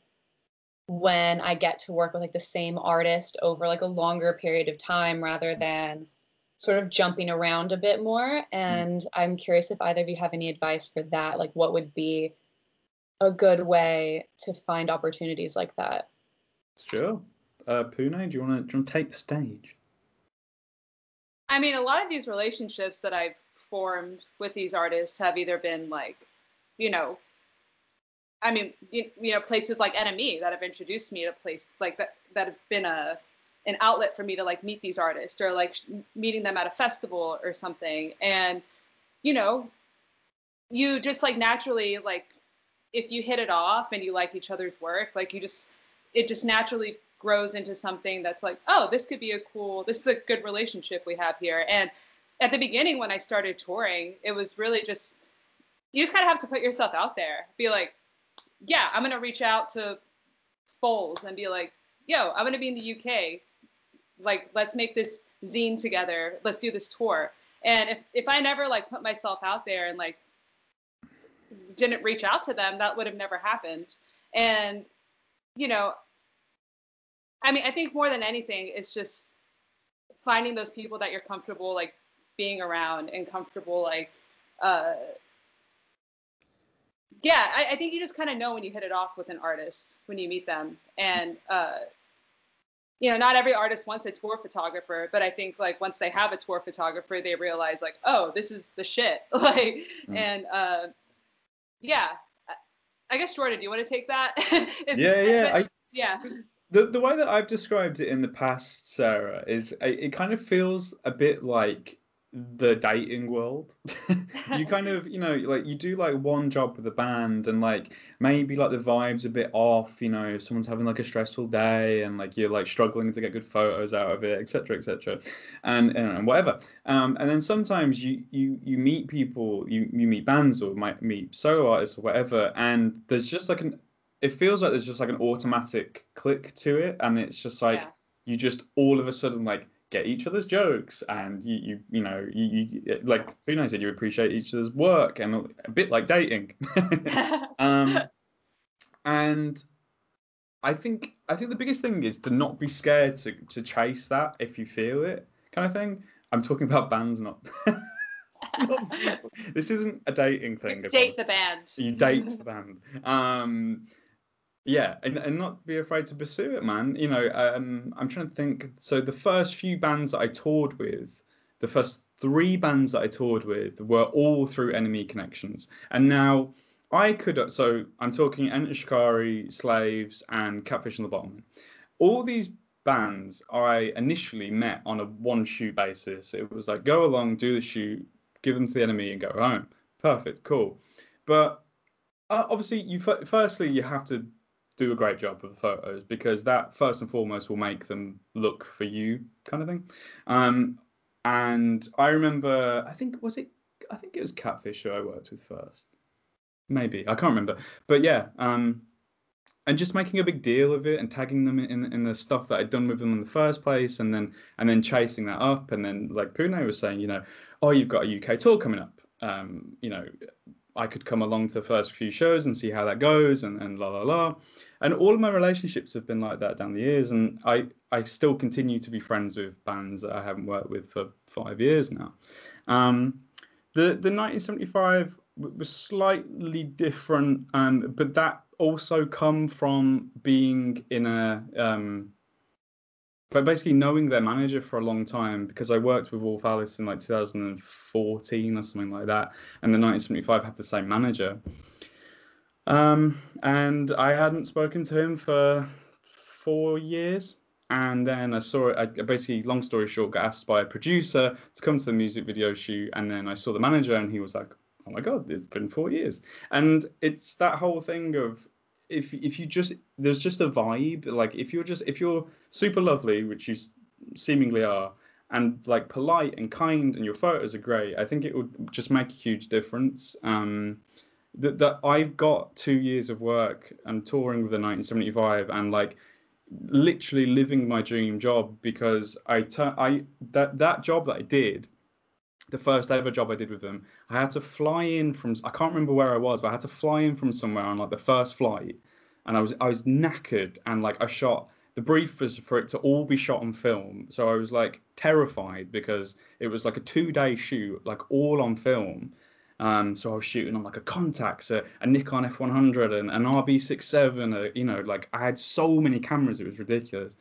when I get to work with like the same artist over like a longer period of time rather than sort of jumping around a bit more. And I'm curious if either of you have any advice for that, like what would be a good way to find opportunities like that? Sure. Uh, Pooneh, do you want to take the stage? I mean, a lot of these relationships that I've formed with these artists have either been like, you know, I mean, you, you know, places like N M E that have introduced me to place like that, that have been a, an outlet for me to like meet these artists, or like meeting them at a festival or something. And, you know, you just like naturally, like if you hit it off and you like each other's work, like you just, it just naturally grows into something that's like, oh, this could be a cool, this is a good relationship we have here. And at the beginning, when I started touring, it was really just, you just kind of have to put yourself out there. Be like, yeah, I'm going to reach out to Foles and be like, yo, I'm going to be in the U K. Like, let's make this zine together. Let's do this tour. And if, if I never, like, put myself out there and, like, didn't reach out to them, that would have never happened. And, you know, I mean, I think more than anything, it's just finding those people that you're comfortable, like, being around and comfortable, like, uh, yeah, I, I think you just kind of know when you hit it off with an artist when you meet them. And, uh, you know, not every artist wants a tour photographer, but I think, like, once they have a tour photographer, they realize, like, oh, this is the shit. like, mm. And, uh, yeah, I guess, Jordan, do you want to take that? is, yeah, yeah. I, yeah. The, the way that I've described it in the past, Sarah, is it, it kind of feels a bit like the dating world. You kind of, you know, like you do like one job with a band, and like maybe like the vibe's a bit off, you know, someone's having like a stressful day and like you're like struggling to get good photos out of it, etc, etc, and, and and whatever, um and then sometimes you you you meet people, you you meet bands or might meet solo artists or whatever, and there's just like an, it feels like there's just like an automatic click to it, and it's just like, yeah. You just all of a sudden like get each other's jokes, and you you, you know you, you like Pooneh said, you appreciate each other's work, and a bit like dating. um, and I think I think the biggest thing is to not be scared to to chase that if you feel it, kind of thing. I'm talking about bands, not. not this isn't a dating thing. You date the band. You date the band. Um, Yeah, and, and not be afraid to pursue it, man. You know, um, I'm trying to think. So the first few bands that I toured with, the first three bands that I toured with were all through N M E connections. And now I could, so I'm talking Enter Shikari, Slaves, and Catfish on the Bottom. All these bands I initially met on a one shoot basis. It was like, go along, do the shoot, give them to the N M E and go home. Perfect, cool. But uh, obviously, you firstly, you have to do a great job of the photos, because that first and foremost will make them look for you, kind of thing. Um, and I remember, I think was it, I think it was Catfish who I worked with first, maybe, I can't remember, but yeah. Um, and just making a big deal of it and tagging them in in the stuff that I'd done with them in the first place, and then and then chasing that up, and then like Pooneh was saying, you know, oh, you've got a U K tour coming up, um, you know. I could come along to the first few shows and see how that goes, and, and la la la. And all of my relationships have been like that down the years. And I, I still continue to be friends with bands that I haven't worked with for five years now. Um, the, the nineteen seventy-five was slightly different, um, but that also come from being in a, um, but basically knowing their manager for a long time, because I worked with Wolf Alice in like two thousand fourteen or something like that, and the nineteen seventy-five had the same manager. Um, and I hadn't spoken to him for four years, and then I saw it. I basically, long story short, got asked by a producer to come to the music video shoot, and then I saw the manager, and he was like, "Oh my God, it's been four years," and it's that whole thing of. If if you just there's just a vibe, like if you're just if you're super lovely, which you seemingly are, and like polite and kind, and your photos are great, I think it would just make a huge difference. Um, that that I've got two years of work and touring with the nineteen seventy-five, and like literally living my dream job, because I tur- I that that job that I did. The first ever job I did with them, I had to fly in from, I can't remember where I was, but I had to fly in from somewhere on like the first flight, and I was I was knackered, and like I shot, the brief was for it to all be shot on film, so I was like terrified, because it was like a two day shoot, like all on film. Um, so I was shooting on like a Contax, a, a Nikon F one hundred, and an R B sixty-seven, a, you know, like I had so many cameras, it was ridiculous.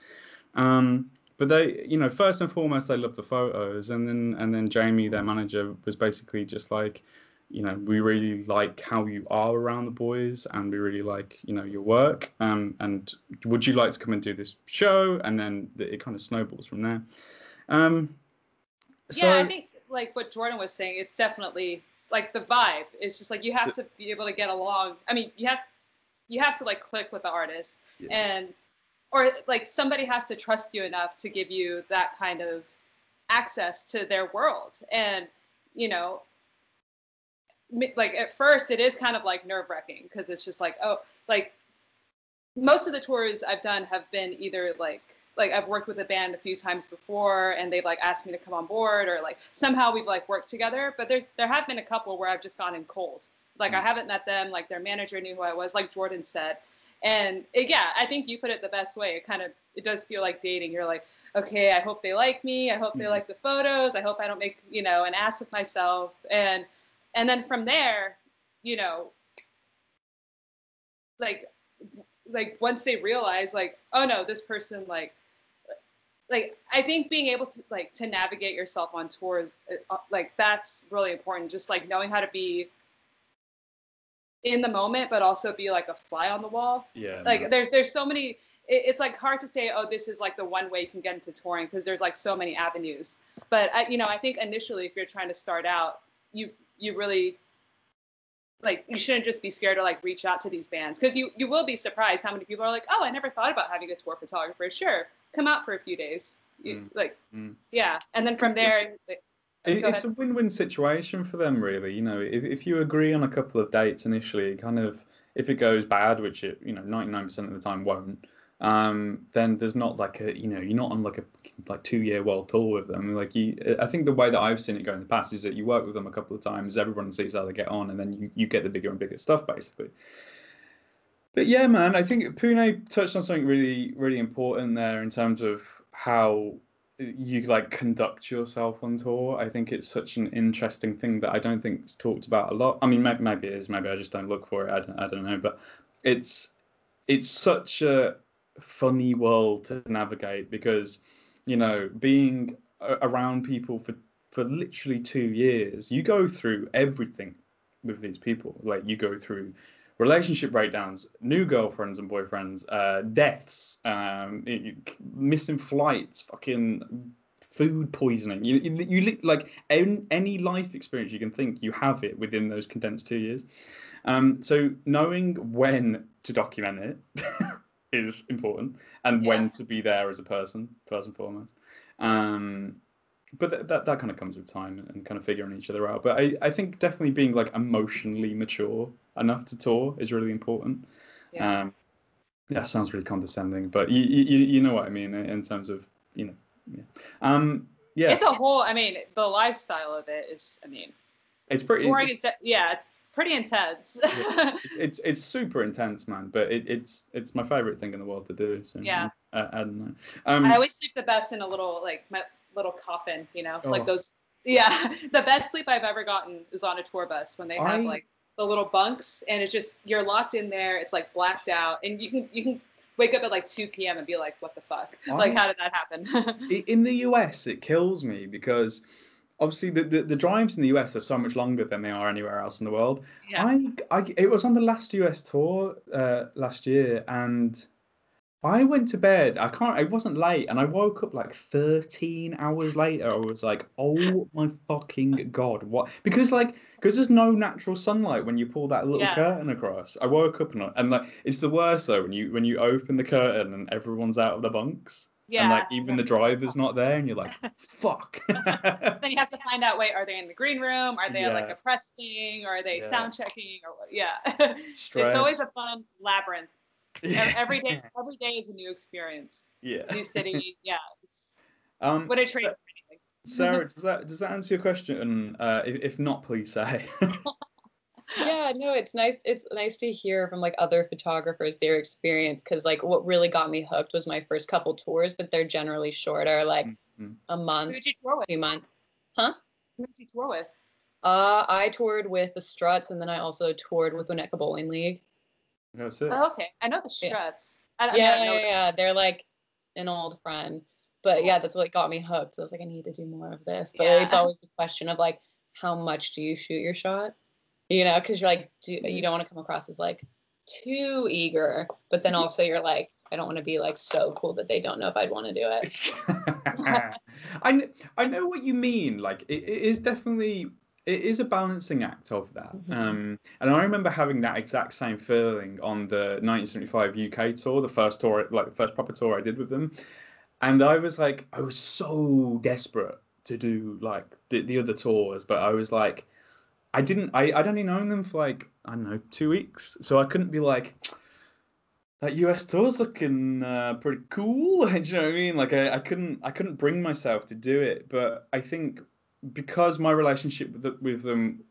Um, But they, you know, first and foremost, they loved the photos, and then and then Jamie, their manager, was basically just like, you know, we really like how you are around the boys, and we really like, you know, your work. Um, and would you like to come and do this show? And then it kind of snowballs from there. Um, so, yeah, I think like what Jordan was saying, it's definitely like the vibe. It's just like you have to be able to get along. I mean, you have you have to like click with the artist, yeah. and. Or like somebody has to trust you enough to give you that kind of access to their world. And, you know, like at first it is kind of like nerve wracking, because it's just like, oh, like most of the tours I've done have been either like, like I've worked with a band a few times before and they've like asked me to come on board, or like somehow we've like worked together. But there's, there have been a couple where I've just gone in cold. Like mm-hmm. I haven't met them, like their manager knew who I was, like Jordan said. And it, yeah, I think you put it the best way. It kind of, it does feel like dating. You're like, okay, I hope they like me. I hope they like the photos. I hope I don't make, you know, an ass of myself. And, and then from there, you know, like, like once they realize like, oh no, this person, like, like, I think being able to like, to navigate yourself on tour, like that's really important. Just like knowing how to be in the moment, but also be like a fly on the wall. Yeah. Like no. there's there's so many. It, it's like hard to say, oh, this is like the one way you can get into touring, because there's like so many avenues. But I, you know, I think initially, if you're trying to start out, you you really like you shouldn't just be scared to like reach out to these bands, because you you will be surprised how many people are like, oh, I never thought about having a tour photographer. Sure, come out for a few days. You, mm. Like mm. yeah, and then from there. Like, it's a win-win situation for them, really. You know, if if you agree on a couple of dates initially, kind of if it goes bad, which it you know ninety-nine percent of the time won't, um then there's not like a, you know, you're not on like a like two year world tour with them. Like you, I think the way that I've seen it go in the past is that you work with them a couple of times, everyone sees how they get on, and then you, you get the bigger and bigger stuff basically. But yeah, man, I think Pooneh touched on something really, really important there in terms of how you like conduct yourself on tour. I think it's such an interesting thing that I don't think it's talked about a lot. I mean, maybe it is, maybe I just don't look for it. I don't, I don't know, but it's it's such a funny world to navigate because, you know, being around people for for literally two years, you go through everything with these people. Like you go through relationship breakdowns, new girlfriends and boyfriends, uh, deaths, um, missing flights, fucking food poisoning. You, you, you like in any life experience you can think, you have it within those condensed two years. Um, so knowing when to document it is important, and yeah, when to be there as a person, first and foremost. Um, but th- that that kind of comes with time and kind of figuring each other out. But I, I think definitely being like emotionally mature enough to tour is really important. Yeah. Um, yeah, that sounds really condescending, but you, you you know what I mean in terms of, you know, yeah. Um, yeah. It's a whole, I mean, the lifestyle of it is, I mean, it's pretty, touring it's, is, yeah, it's pretty intense. Yeah, it's, it's it's super intense, man, but it, it's it's my favorite thing in the world to do. So, yeah. I, I don't know. Um, I always sleep the best in a little, like, my little coffin, you know, oh. like those, yeah. The best sleep I've ever gotten is on a tour bus when they have, I, like, the little bunks, and it's just, you're locked in there, it's like blacked out, and you can you can wake up at like two p.m. and be like, what the fuck? I, like, how did that happen? In the U S, it kills me because obviously the, the, the drives in the U S are so much longer than they are anywhere else in the world. Yeah. I, I it was on the last U S tour uh, last year, and I went to bed, I can't, it wasn't late, and I woke up like thirteen hours later. I was like, oh my fucking God, what? Because like, because there's no natural sunlight when you pull that little yeah. curtain across. I woke up and, and like, it's the worst though, when you, when you open the curtain and everyone's out of the bunks. Yeah. And like, even the driver's not there, and you're like, fuck. Then you have to find out, wait, are they in the green room? Are they yeah. like a press thing? Or are they yeah. sound checking? Or what? Yeah. Stress. It's always a fun labyrinth. Yeah. Every day, every day is a new experience. Yeah. New city. Yeah. It's, um, what a treat. Sarah, does that does that answer your question? Uh, if, if not, please say. Yeah. No, it's nice. It's nice to hear from like other photographers their experience, because like what really got me hooked was my first couple tours, but they're generally shorter, like mm-hmm. a month. Who did you tour with? Two months. Huh? Who did you tour with? Uh, I toured with the Struts, and then I also toured with Winnetka Bowling League. That's it. Oh, okay. I know the Struts. Yeah, I don't, yeah, I don't know yeah, yeah. They're like an old friend. But yeah, that's what got me hooked. So I was like, I need to do more of this. But yeah. It's always the question of like, how much do you shoot your shot? You know, because you're like, do, you don't want to come across as like too eager. But then also you're like, I don't want to be like so cool that they don't know if I'd want to do it. I, I know what you mean. Like, it, it is definitely... It is a balancing act of that. Mm-hmm. Um, and I remember having that exact same feeling on the nineteen seventy-five U K tour, the first tour, like the first proper tour I did with them. And I was like, I was so desperate to do like the, the other tours, but I was like, I didn't, I, I'd only known them for like, I don't know, two weeks. So I couldn't be like, that U S tour's looking uh, pretty cool. Do you know what I mean? Like I, I couldn't, I couldn't bring myself to do it, but I think because my relationship with them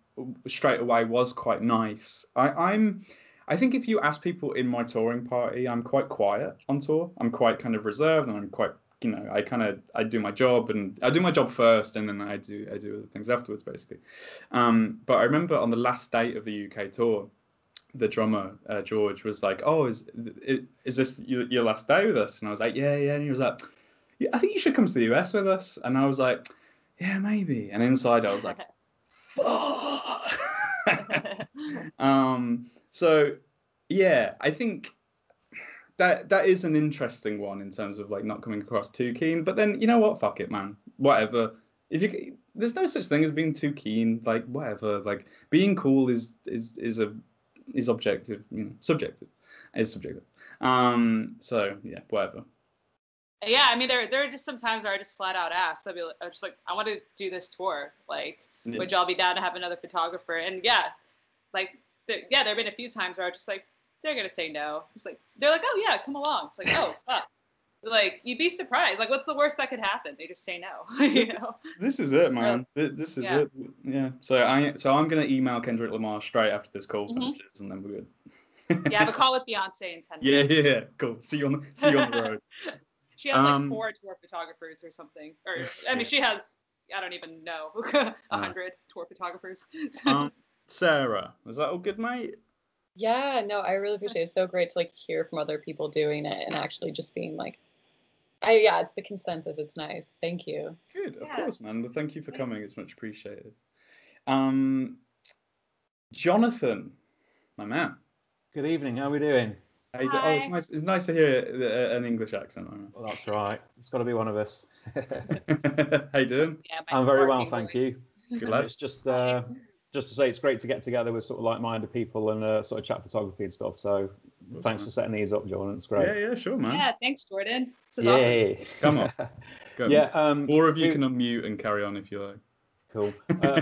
straight away was quite nice. I, I'm, I think if you ask people in my touring party, I'm quite quiet on tour. I'm quite kind of reserved, and I'm quite, you know, I kind of, I do my job, and I do my job first, and then I do, I do other things afterwards, basically. Um, but I remember on the last date of the U K tour, the drummer uh, George was like, "Oh, is, is this your last day with us?" And I was like, "Yeah, yeah." And he was like, yeah, "I think you should come to the U S with us." And I was like, yeah, maybe. And inside I was like, um, so yeah, I think that that is an interesting one in terms of like not coming across too keen, but then you know what, fuck it, man, whatever. If you, there's no such thing as being too keen, like whatever, like being cool is, is, is a, is objective, you know, subjective, is subjective. Um, so yeah, whatever. Yeah, I mean, there there are just some times where I just flat out asked. I'll be like, I'm just like, I want to do this tour. Like, yeah. Would y'all be down to have another photographer? And yeah, like, there, yeah, there have been a few times where I was just like, they're gonna say no. It's like, they're like, oh yeah, come along. It's like, oh fuck. Like, you'd be surprised. Like, what's the worst that could happen? They just say no. You know. This is it, man. Yeah. This is yeah. it. Yeah. So I so I'm gonna email Kendrick Lamar straight after this call mm-hmm. finishes, and then we're good. Yeah, have a call with Beyonce in ten minutes. Yeah, yeah, yeah. Cool. See you on the, see you on the road. She has um, like four tour photographers or something. Or I mean, she has I don't even know a hundred no. tour photographers. um, Sarah, was that all good, mate? Yeah, no, I really appreciate it. It's so great to like hear from other people doing it and actually just being like, I, yeah, it's the consensus. It's nice. Thank you. Good, of yeah. course, man. Well, thank you for Thanks. coming. It's much appreciated. Um, Jonathan, my man. Good evening. How are we doing? How you do- oh, it's nice. It's nice to hear uh, an English accent. Right? Well, that's right. It's got to be one of us. How you doing? Yeah, I'm very well, thank voice. you. Good lad. It's just uh, just to say, it's great to get together with sort of like-minded people and uh, sort of chat photography and stuff. So. Well, thanks man. for setting these up, Jordan. It's great. Yeah, yeah, sure, man. Yeah, thanks, Jordan. This is Yay. awesome. Come on. Go yeah, um, Or if you Pooneh, can unmute and carry on if you like. Cool. Uh,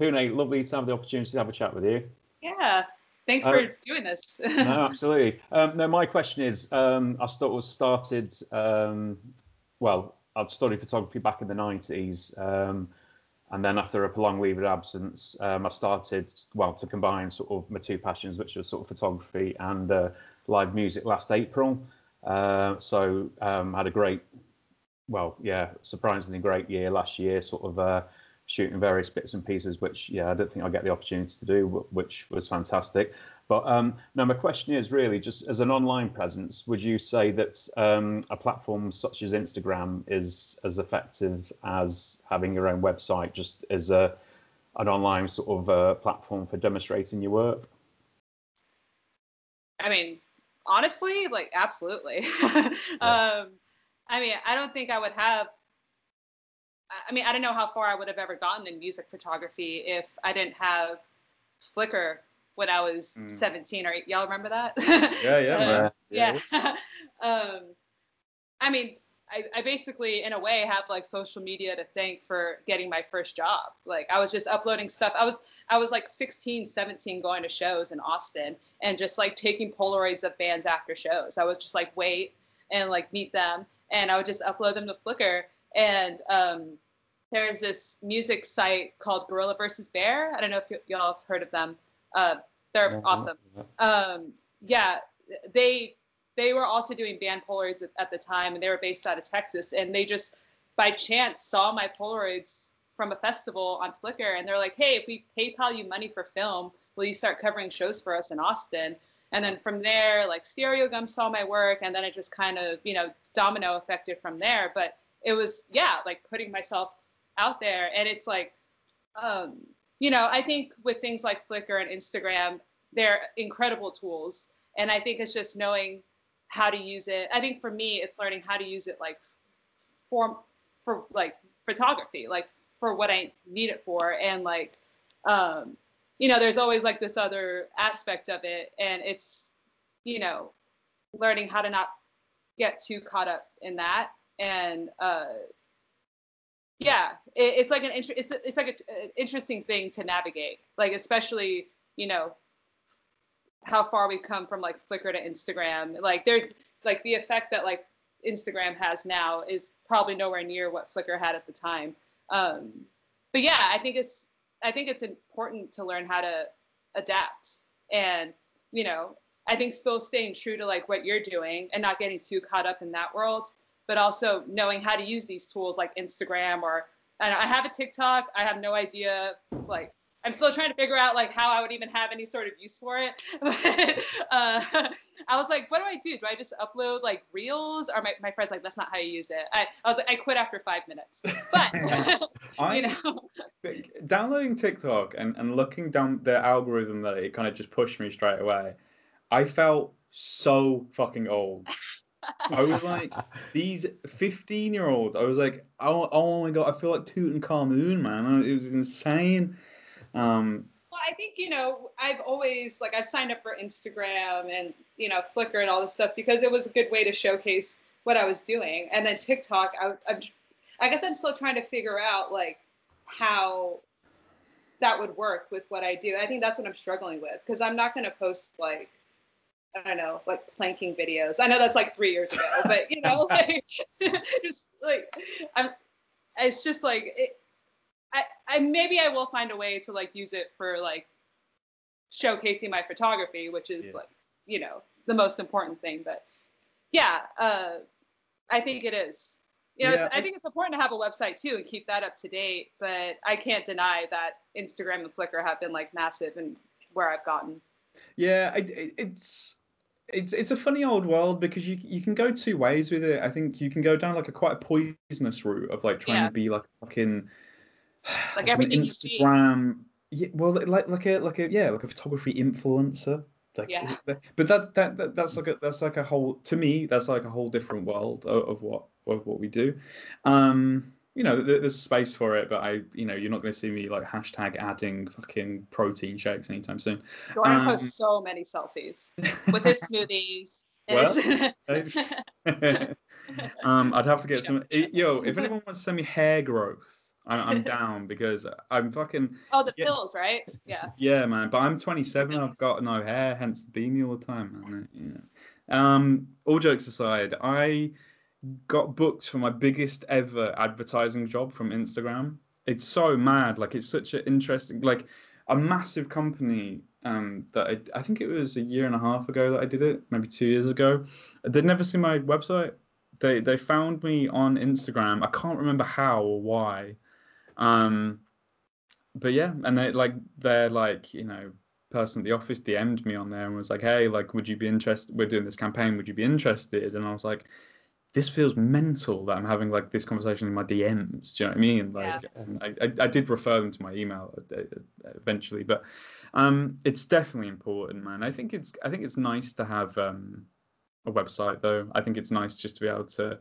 Pooneh, lovely to have the opportunity to have a chat with you. Yeah. Thanks uh, for doing this. No, absolutely. Um, no, my question is, um, I started, um, well, I'd studied photography back in the nineties. Um, and then after a prolonged leave of absence, um, I started, well, to combine sort of my two passions, which was sort of photography and uh, live music last April. Uh, so um, I had a great, well, yeah, surprisingly great year last year, sort of uh, shooting various bits and pieces, which, yeah, I don't think I'll get the opportunity to do, which was fantastic. But um, now my question is really just as an online presence, would you say that um, a platform such as Instagram is as effective as having your own website, just as a an online sort of uh, platform for demonstrating your work? I mean, honestly, like, absolutely. yeah. um, I mean, I don't think I would have, I mean, I don't know how far I would have ever gotten in music photography if I didn't have Flickr when I was mm. seventeen or eight. Y'all remember that? Yeah, yeah. um, yeah. yeah. um, I mean, I, I basically, in a way, have like social media to thank for getting my first job. Like, I was just uploading stuff. I was, I was like sixteen, seventeen, going to shows in Austin and just like taking Polaroids of bands after shows. I was just like, wait and like meet them. And I would just upload them to Flickr. And um, there's this music site called Gorilla versus Bear. I don't know if y- y'all have heard of them. Uh, they're yeah, awesome. Um, yeah, they they were also doing band Polaroids at, at the time, and they were based out of Texas. And they just, by chance, saw my Polaroids from a festival on Flickr, and they're like, "Hey, if we PayPal you money for film, will you start covering shows for us in Austin?" And then from there, like Stereo Gum saw my work, and then it just kind of, you know, domino affected from there. But it was, yeah, like putting myself out there, and it's like. Um, You know, I think with things like Flickr and Instagram, they're incredible tools. And I think it's just knowing how to use it. I think for me, it's learning how to use it like for, for like photography, like for what I need it for. And like, um, you know, there's always like this other aspect of it. And it's, you know, learning how to not get too caught up in that. And, uh, yeah, it's like an inter- it's it's like a, an interesting thing to navigate, like especially, you know, how far we've come from like Flickr to Instagram. Like there's like the effect that like Instagram has now is probably nowhere near what Flickr had at the time. Um, but yeah, I think it's I think it's important to learn how to adapt, and you know, I think still staying true to like what you're doing and not getting too caught up in that world. But also knowing how to use these tools like Instagram or, I don't know, I have a TikTok. I have no idea, like, I'm still trying to figure out like how I would even have any sort of use for it. But uh, I was like, what do I do? Do I just upload like reels? Or my, my friend's like, that's not how you use it. I, I was like, I quit after five minutes. But, I, you know. Downloading TikTok and, and looking down the algorithm that it kind of just pushed me straight away, I felt so fucking old. I was like, these fifteen-year-olds. I was like, oh, oh my god, I feel like Tutankhamun, man. It was insane. Um, well, I think, you know, I've always, like, I've signed up for Instagram and, you know, Flickr and all this stuff because it was a good way to showcase what I was doing. And then TikTok, I, I'm, I guess I'm still trying to figure out, like, how that would work with what I do. I think that's what I'm struggling with because I'm not going to post, like, I don't know, like planking videos. I know that's like three years ago, but you know, like, just like, I'm, it's just like, it, I, I, maybe I will find a way to like use it for like showcasing my photography, which is yeah. like, you know, the most important thing. But yeah, uh, I think it is, you know, yeah. it's, I think it's important to have a website too and keep that up to date, but I can't deny that Instagram and Flickr have been like massive in where I've gotten. Yeah, it, it, it's it's it's a funny old world because you you can go two ways with it. I think you can go down like a quite a poisonous route of like trying yeah. to be like fucking like, like everything Instagram. Yeah, well, like like a like a yeah like a photography influencer. Like, yeah. But that, that that that's like a that's like a whole to me that's like a whole different world of, of what of what we do. Um, you know, there's space for it, but I, you know, you're not going to see me like hashtag adding fucking protein shakes anytime soon. Well, I um, post so many selfies with his smoothies. Well, um, I'd have to get some. Yo, if anyone wants to send me hair growth, I'm, I'm down because I'm fucking. Oh, the yeah. pills, right? Yeah. Yeah, man. But I'm twenty-seven. I've got no hair, hence the beanie all the time. Man. Yeah. Um, all jokes aside, I. got booked for my biggest ever advertising job from Instagram. It's so mad. Like, it's such an interesting, like a massive company um, that I, I think it was a year and a half ago that I did it, maybe two years ago. They'd never seen my website. They they found me on Instagram. I can't remember how or why. Um, but yeah, and they like, they're like, you know, person at the office D M'd me on there and was like, hey, like, would you be interested? We're doing this campaign. Would you be interested? And I was like, this feels mental that I'm having like this conversation in my D Ms. Do you know what I mean? Like, yeah. and I, I, I did refer them to my email eventually, but um, it's definitely important, man. I think it's, I think it's nice to have um, a website though. I think it's nice just to be able to,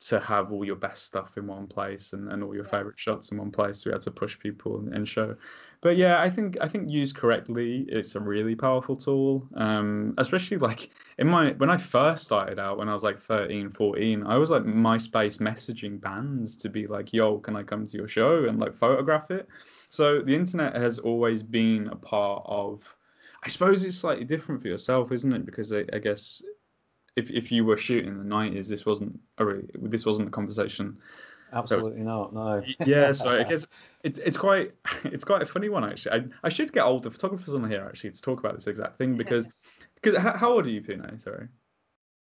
to have all your best stuff in one place and, and all your yeah. favorite shots in one place to be able to push people and, and show. But yeah, I think, I think used correctly, it's a really powerful tool. Um, especially like in my, when I first started out, when I was like thirteen, fourteen, I was like MySpace messaging bands to be like, yo, can I come to your show and like photograph it? So the internet has always been a part of, I suppose it's slightly different for yourself, isn't it? Because I, I guess If if you were shooting in the nineties, this wasn't a really, this wasn't a conversation. Absolutely so, not. No. Yeah. So I guess it's it's quite it's quite a funny one actually. I, I should get older photographers on here actually to talk about this exact thing because because how, how old are you, Pooneh? Sorry.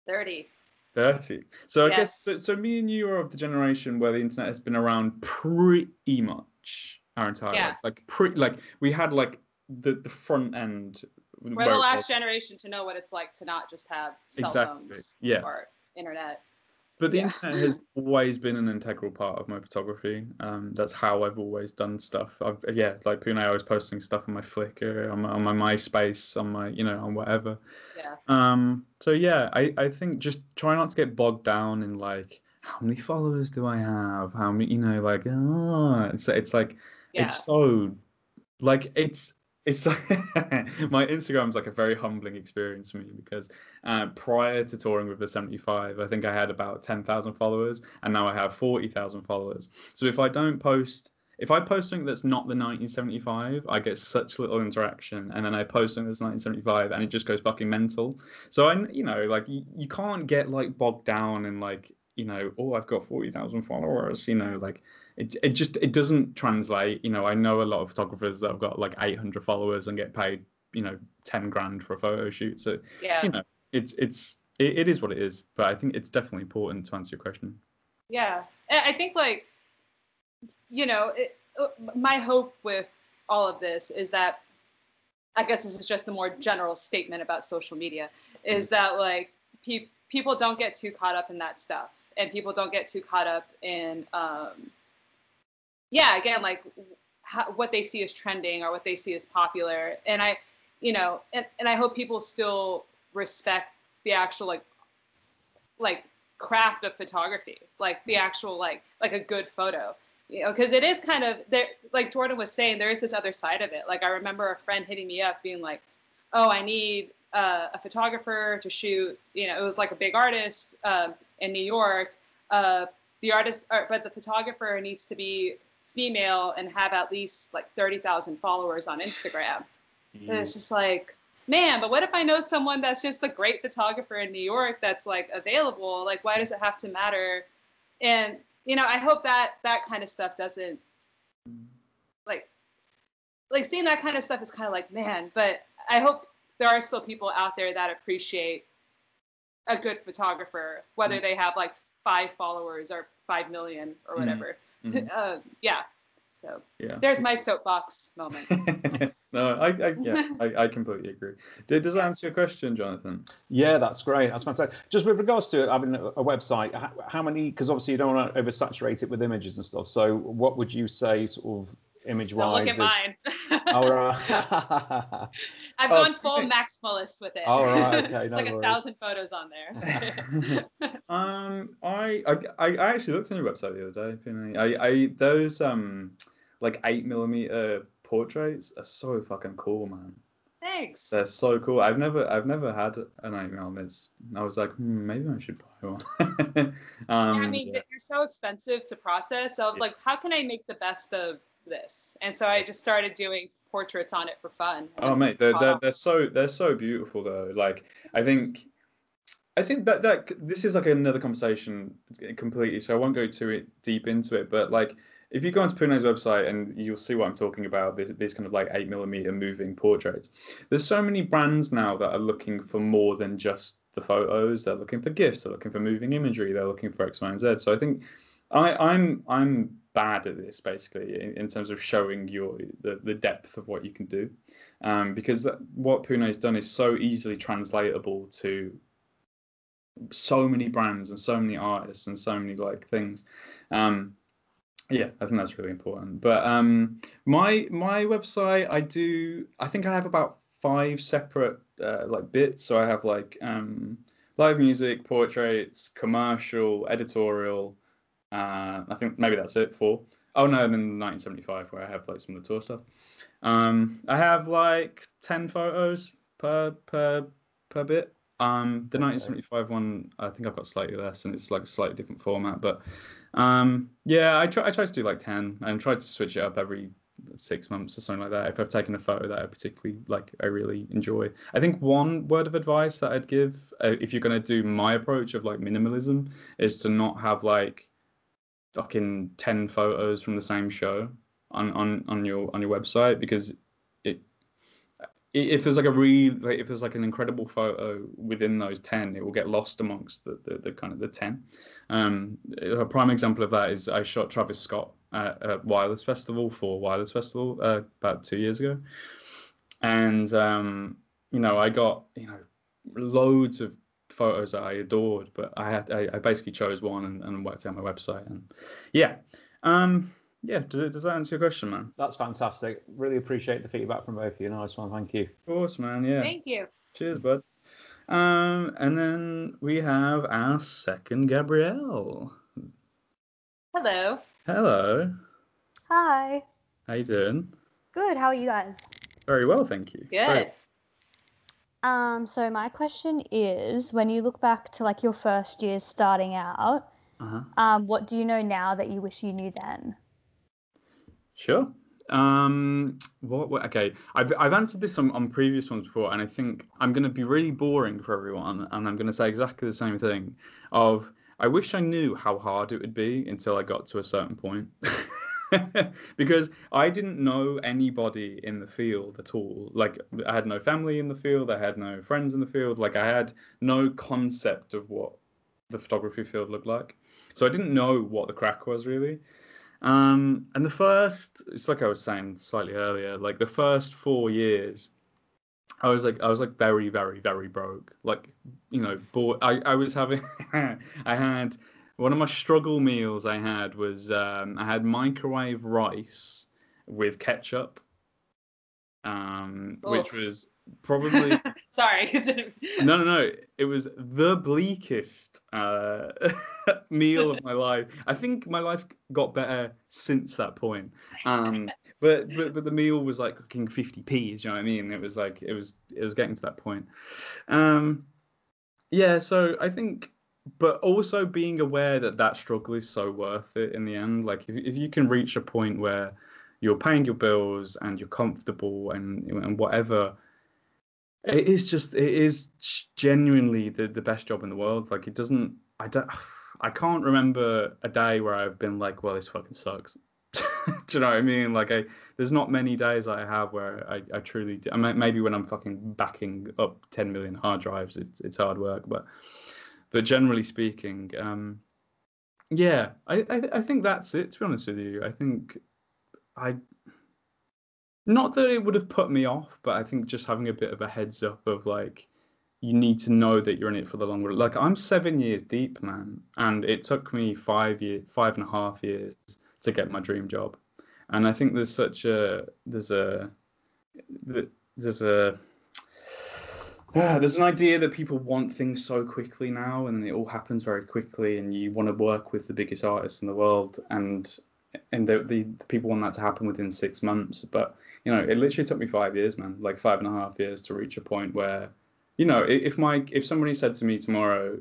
Thirty. Thirty. So I yes. guess so, so. Me and you are of the generation where the internet has been around pretty much our entire yeah. life. Like pretty like we had like the the front end. We're the last generation to know what it's like to not just have cell exactly. phones yeah. or internet. But the yeah. internet has always been an integral part of my photography. Um, that's how I've always done stuff. I've, yeah, like Pooneh, I was posting stuff on my Flickr, on my, on my MySpace, on my, you know, on whatever. Yeah. Um. So yeah, I, I think just try not to get bogged down in like, how many followers do I have? How many, you know, like, ah, it's, it's like, yeah. it's so, like, it's, It's my Instagram is like a very humbling experience for me because uh, prior to touring with the seventy-five, I think I had about ten thousand followers and now I have forty thousand followers. So if I don't post, if I post something that's not the nineteen seventy-five, I get such little interaction, and then I post something that's nineteen seventy-five and it just goes fucking mental. So I, you know, like you, you can't get like bogged down in like, you know, oh, I've got forty thousand followers, you know, like it, it just, it doesn't translate. You know, I know a lot of photographers that have got like eight hundred followers and get paid, you know, ten grand for a photo shoot. So, yeah. you know, it's, it's, it, it is what it is, but I think it's definitely important to answer your question. Yeah. I think like, you know, it, my hope with all of this is that, I guess this is just the more general statement about social media, is that like pe- people don't get too caught up in that stuff. And people don't get too caught up in, um, yeah, again, like how, what they see as trending or what they see as popular. And I, you know, and, and I hope people still respect the actual like, like craft of photography, like the actual like, like a good photo, you know, because it is kind of there. Like Jordan was saying, there is this other side of it. Like I remember a friend hitting me up, being like, "Oh, I need uh, a photographer to shoot." You know, it was like a big artist. Um, in New York, uh, the artist, or, but the photographer needs to be female and have at least like thirty thousand followers on Instagram. Mm. And it's just like, man, but what if I know someone that's just a great photographer in New York that's like available? Like, why does it have to matter? And, you know, I hope that that kind of stuff doesn't, like, like seeing that kind of stuff is kind of like, man, but I hope there are still people out there that appreciate a good photographer, whether mm-hmm. they have like five followers or five million or whatever. Mm-hmm. uh, yeah. So yeah. There's my soapbox moment. No, I, I, yeah, I, I completely agree. Does that answer your question, Jonathan? Yeah, that's great. That's fantastic. Just with regards to having a website, how, how many, because obviously you don't want to oversaturate it with images and stuff. So what would you say sort of image-wise? Don't look at mine. All right. I've gone oh, full maximalist with it. All right. Okay, no it's like worries. a thousand photos on there. um, I, I I actually looked on your website the other day. I, I those um like eight millimeter portraits are so fucking cool, man. Thanks. They're so cool. I've never I've never had an eight mil. It's I was like hmm, maybe I should buy one. um, yeah, I mean yeah. they're so expensive to process. So I was yeah. like, how can I make the best of this? And so I just started doing portraits on it for fun. Oh mate, they're, they're they're so they're so beautiful though. Like I think I think that that this is like another conversation completely, so I won't go too it deep into it. But like if you go onto Pooneh's website and you'll see what I'm talking about, these, these kind of like eight millimeter moving portraits. There's so many brands now that are looking for more than just the photos. They're looking for GIFs. They're looking for moving imagery. They're looking for X, Y, and Z. So I think I, I'm I'm bad at this basically in, in terms of showing your the, the depth of what you can do, um, because that, what Pooneh's done is so easily translatable to so many brands and so many artists and so many like things. Um, yeah, I think that's really important. But um, my my website, I do I think I have about five separate uh, like bits. So I have like um, live music, portraits, commercial, editorial. Uh, I think maybe that's it for. Oh no, I'm in nineteen seventy-five where I have like some of the tour stuff. Um, I have like ten photos per per per bit. Um, the nineteen seventy-five one, I think I've got slightly less, and it's like a slightly different format. But um, yeah, I try I try to do like ten, and try to switch it up every six months or something like that. If I've taken a photo that I particularly like, I really enjoy. I think one word of advice that I'd give, uh, if you're gonna do my approach of like minimalism, is to not have like fucking ten photos from the same show on, on, on your on your website, because it if there's like a really like if there's like an incredible photo within those ten, it will get lost amongst the the, the kind of the ten. Um, a prime example of that is I shot Travis Scott at, at Wireless Festival for Wireless Festival uh, about two years ago, and um, you know I got you know loads of photos that I adored, but I had I, I basically chose one and, and worked out my website, and yeah, um, yeah. Does it does that answer your question, man? That's fantastic. Really appreciate the feedback from both of you. Nice one, thank you. Of course, man. Yeah. Thank you. Cheers, bud. Um, and then we have our second Gabrielle. Hello. Hello. Hi. How you doing? Good. How are you guys? Very well, thank you. Good. Very- Um, so my question is, when you look back to like your first years starting out, uh-huh. um, what do you know now that you wish you knew then? Sure. Um, what, what, okay. I've, I've answered this on, on previous ones before, and I think I'm going to be really boring for everyone. And I'm going to say exactly the same thing of, I wish I knew how hard it would be until I got to a certain point. Because I didn't know anybody in the field at all. Like, I had no family in the field. I had no friends in the field. Like, I had no concept of what the photography field looked like. So I didn't know what the crack was, really. Um, and the first, it's like I was saying slightly earlier, like the first four years, I was like, I was like very, very, very broke. Like, you know, bored. I, I was having, I had... One of my struggle meals I had was um, I had microwave rice with ketchup, um, which was probably... Sorry. no, no, no. It was the bleakest uh, meal of my life. I think my life got better since that point. Um, but, but but the meal was like fucking fifty p's, you know what I mean? It was like, it was, it was getting to that point. Um, yeah, so I think... But also being aware that that struggle is so worth it in the end. Like if, if you can reach a point where you're paying your bills and you're comfortable and and whatever, It is just, it is genuinely the, the best job in the world. Like, it doesn't, I don't, I can't remember a day where I've been like, well, this fucking sucks. Do you know what I mean? Like, I, there's not many days I have where I, I truly do. I mean, maybe when I'm fucking backing up ten million hard drives, it's, it's hard work. But, but generally speaking, um, yeah, I, I, I think that's it, to be honest with you. I think I, not that it would have put me off, but I think just having a bit of a heads up of like, you need to know that you're in it for the long run. Like, I'm seven years deep, man. And it took me five years, five and a half years to get my dream job. And I think there's such a, there's a, there's a, yeah, there's an idea that people want things so quickly now, and it all happens very quickly, and you want to work with the biggest artists in the world, and and the, the, the people want that to happen within six months. But, you know, it literally took me five years, man, like five and a half years to reach a point where, you know, if my, if somebody said to me tomorrow,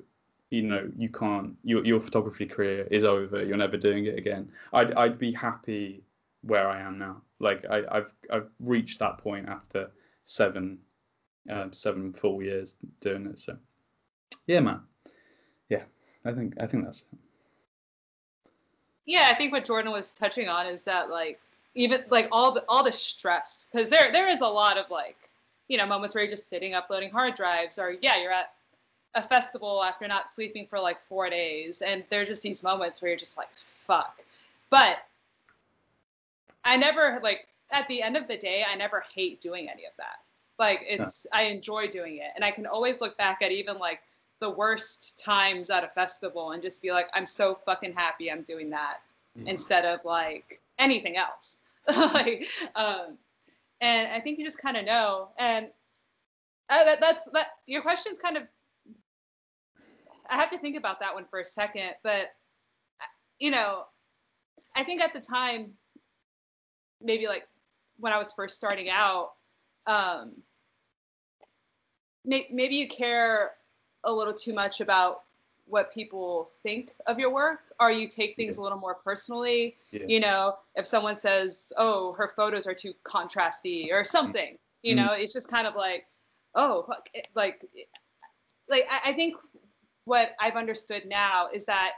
you know, you can't, your your photography career is over, you're never doing it again, I'd I'd be happy where I am now. Like, I, I've I've reached that point after seven uh, seven full years doing it. So yeah, man, yeah, I think I think that's it. Yeah, I think what Jordan was touching on is that, like, even like all the all the stress, because there there is a lot of, like, you know, moments where you're just sitting uploading hard drives, or yeah, you're at a festival after not sleeping for like four days, and there's just these moments where you're just like, fuck. But I never, like, at the end of the day, I never hate doing any of that. Like, it's, yeah, I enjoy doing it, and I can always look back at even like the worst times at a festival and just be like, I'm so fucking happy I'm doing that, yeah, instead of like anything else. Like, um and I think you just kind of know. And uh, that, that's that your question's kind of, I have to think about that one for a second, but, you know, I think at the time, maybe like when I was first starting out, um, may, maybe you care a little too much about what people think of your work, or you take things, yeah, a little more personally. Yeah. You know, if someone says, oh, her photos are too contrasty or something, you mm-hmm. know, it's just kind of like, oh, like, like, I, I think, what I've understood now is that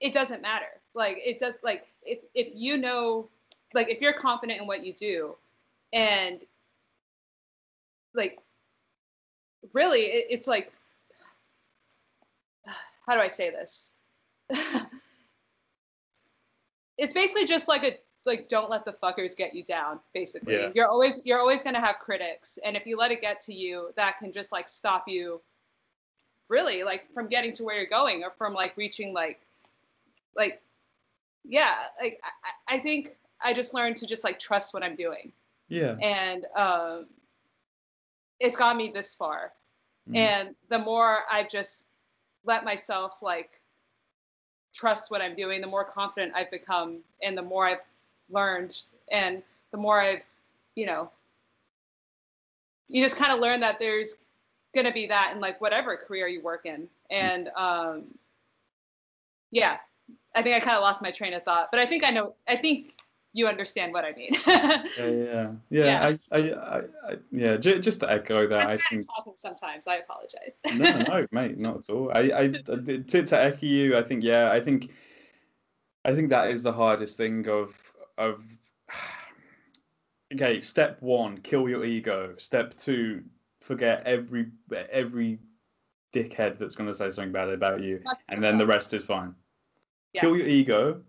it doesn't matter. Like, it does, like, if, if you know, like, if you're confident in what you do, and, like, really, it, it's like, how do I say this? It's basically just like a, like, don't let the fuckers get you down, basically. Yeah. You're always, you're always going to have critics. And if you let it get to you, that can just, like, stop you, really, like, from getting to where you're going, or from, like, reaching, like, like, yeah, like, I, I think I just learned to just, like, trust what I'm doing. Yeah. And um, it's got me this far. Mm. And the more I've just let myself, like, trust what I'm doing, the more confident I've become, and the more I've learned, and the more I've, you know, you just kind of learn that there's gonna be that in, like, whatever career you work in. And um yeah, I think I kind of lost my train of thought, but I think I know, I think you understand what I mean. yeah, yeah yeah yeah I, I, I yeah j- just to echo that, I think talking sometimes, I apologize. no no mate, not at all. I, I, I to, to echo you, I think yeah I think I think that is the hardest thing of of okay, step one, kill your ego. Step two, forget every every dickhead that's going to say something bad about you, and then the rest is fine. Yeah. Kill your ego.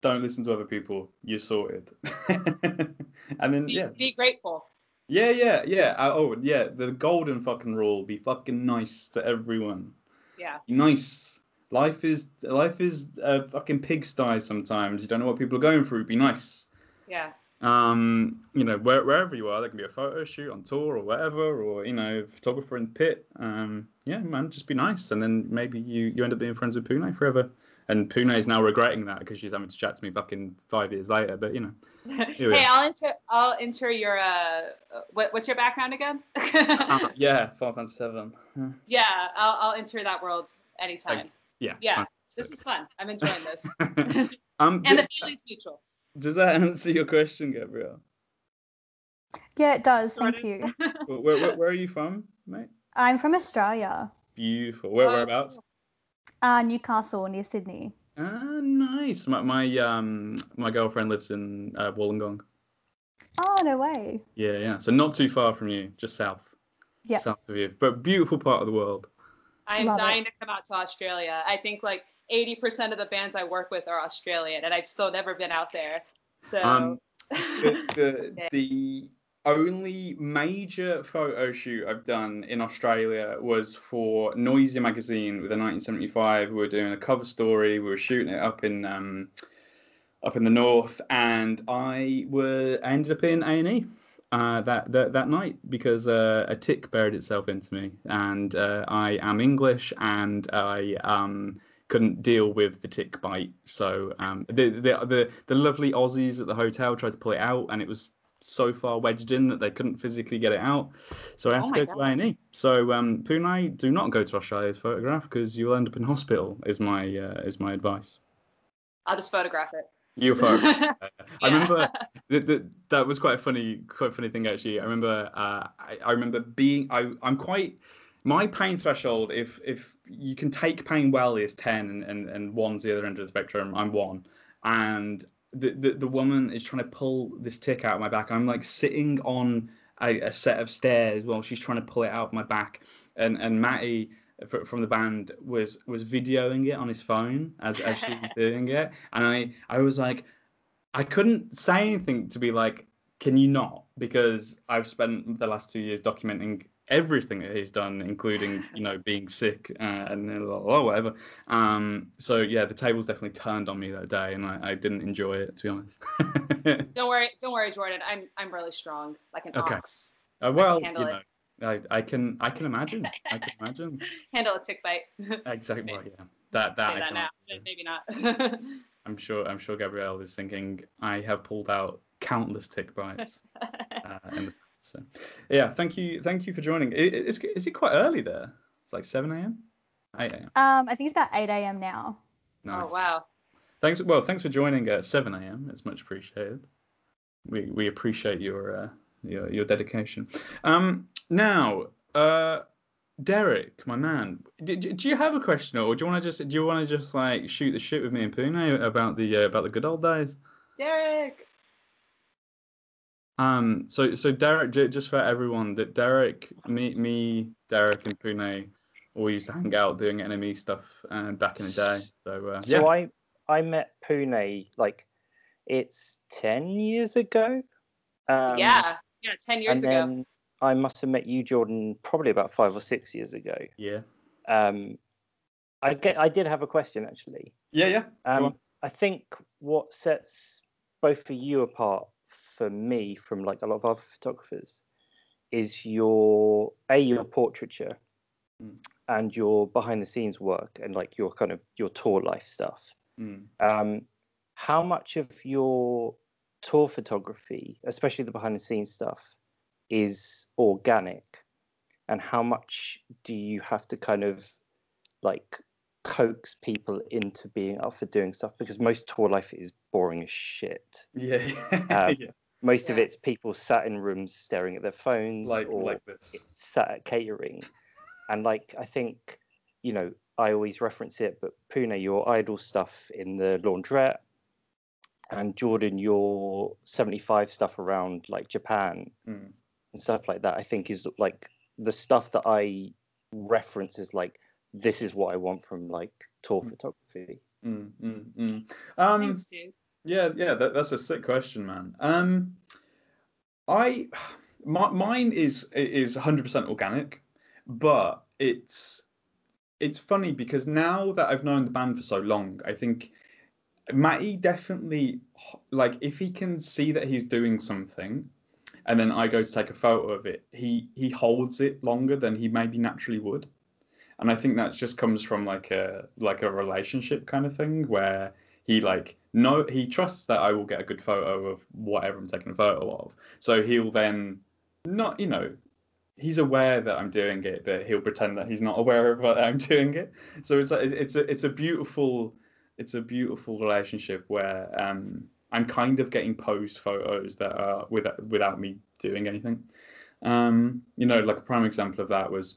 Don't listen to other people. You're sorted. And then be, yeah, be grateful. Yeah, yeah, yeah. Oh, yeah. The golden fucking rule: be fucking nice to everyone. Yeah. Be nice. Life is life is a fucking pigsty sometimes. You don't know what people are going through. Be nice. Yeah. Um, you know, where, wherever you are, there can be a photo shoot, on tour, or whatever, or, you know, photographer in pit. Um, yeah, man, just be nice, and then maybe you, you end up being friends with Pooneh forever. And Pooneh is now regretting that, because she's having to chat to me fucking five years later. But, you know. Hey, I'll enter. I'll enter your. Uh, what, what's your background again? uh, yeah, Final Fantasy seven. Yeah, I'll I'll enter that world anytime. Like, yeah. Yeah, fine. This is fun. I'm enjoying this. um, and the feeling's mutual. Does that answer your question, Gabrielle? Yeah, it does. Jordan. Thank you. where, where, where are you from, mate? I'm from Australia. Beautiful. Where, whereabouts? Uh, Newcastle, near Sydney. Ah, nice. My my um my girlfriend lives in uh, Wollongong. Oh, no way. Yeah, yeah. So not too far from you, just south. Yeah. South of you, but beautiful part of the world. I'm Love dying it. to come out to Australia. I think like eighty percent of the bands I work with are Australian, and I've still never been out there. So um, the, the, the only major photo shoot I've done in Australia was for Noisy magazine with the nineteen seventy-five. We were doing a cover story. We were shooting it up in um, up in the north, and I were I ended up in A and E. Uh, that, that that night because uh, a tick buried itself into me, and uh, I am English, and I um, couldn't deal with the tick bite. So um, the, the the the lovely Aussies at the hotel tried to pull it out, and it was so far wedged in that they couldn't physically get it out. So I had oh to go God. to A and E. So um, Pooneh, do not go to Australia to photograph because you'll end up in hospital. Is my uh, is my advice. I'll just photograph it. U F O. yeah. I remember th- th- that was quite a funny, quite funny thing actually. I remember, uh, I, I remember being, I, I'm quite, my pain threshold, if if you can take pain well, is ten, and and, and one's the other end of the spectrum. I'm one, and the, the the woman is trying to pull this tick out of my back. I'm like sitting on a, a set of stairs while she's trying to pull it out of my back, and and Matty from the band was was videoing it on his phone as, as she was doing it, and I I was like, I couldn't say anything to be like, can you not, because I've spent the last two years documenting everything that he's done, including you know being sick uh, and or whatever. Um, so yeah, the tables definitely turned on me that day, and I, I didn't enjoy it, to be honest. Don't worry, don't worry, Jordan. I'm I'm really strong, like an okay. ox. Uh, well, you know. It. I, I can I can imagine I can imagine handle a tick bite. Exactly. Well, yeah. That that, I that now. Maybe not. I'm sure I'm sure Gabrielle is thinking I have pulled out countless tick bites. uh, and so yeah, thank you thank you for joining. Is it, is it quite early there? It's like seven a.m. eight a.m. Um, I think it's about eight a.m. now. Nice. Oh wow. Thanks. Well, thanks for joining at seven a.m. It's much appreciated. We we appreciate your uh, your your dedication. Um. Now, uh, Derek, my man, do, do you have a question, or do you want to just do you want to just like shoot the shit with me and Pooneh about the uh, about the good old days? Derek. Um. So so Derek, just for everyone, that Derek, me, me, Derek, and Pooneh all used to hang out doing N M E stuff uh, back in the day. So uh, so yeah. I I met Pooneh like it's ten years ago. Um, yeah, yeah, ten years and ago. Then, I must have met you, Jordan, probably about five or six years ago. Yeah. Um, I get. I did have a question, actually. Yeah, yeah. Um, I think what sets both of you apart for me from like a lot of other photographers is your a your portraiture mm. and your behind the scenes work and like your kind of your tour life stuff. Mm. Um, how much of your tour photography, especially the behind the scenes stuff, is organic, and how much do you have to kind of like coax people into being up for doing stuff, because most tour life is boring as shit. Yeah, um, yeah. most yeah. of it's people sat in rooms staring at their phones, like, or like this. sat at catering. And like I think you know I always reference it, but Pooneh, your idol stuff in the laundrette, and Jordan, your seventy-five stuff around like Japan. Mm. And stuff like that, I think is like the stuff that I reference is like, this is what I want from like tour mm. photography. Mm, mm, mm. Um, Thanks, dude. Yeah, yeah, that, that's a sick question, man. Um, I, my, mine is is one hundred percent organic, but it's it's funny because now that I've known the band for so long, I think Matty definitely, like, if he can see that he's doing something, and then I go to take a photo of it, he he holds it longer than he maybe naturally would. And I think that just comes from like a like a relationship kind of thing where he like no he trusts that I will get a good photo of whatever I'm taking a photo of. So he'll then not, you know, he's aware that I'm doing it, but he'll pretend that he's not aware of that I'm doing it. So it's like, it's a it's a beautiful it's a beautiful relationship where um I'm kind of getting posed photos that are without, without me doing anything. Um, you know, like a prime example of that was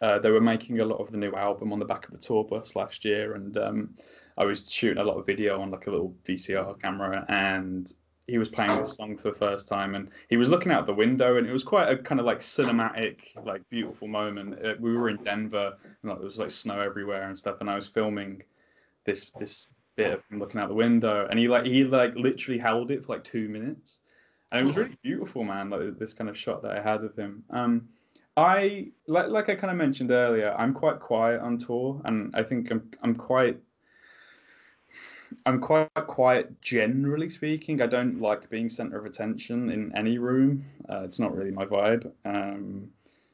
uh, they were making a lot of the new album on the back of the tour bus last year, and um, I was shooting a lot of video on like a little V C R camera, and he was playing this song for the first time, and he was looking out the window, and it was quite a kind of like cinematic, like beautiful moment. It, we were in Denver, and like, there was like snow everywhere and stuff, and I was filming this this bit of him looking out the window, and he like he like literally held it for like two minutes. And it was really beautiful, man, like this kind of shot that I had of him. Um, I like, like I kind of mentioned earlier, I'm quite quiet on tour, and I think I'm I'm quite I'm quite quiet generally speaking. I don't like being center of attention in any room. Uh, it's not really my vibe. Um,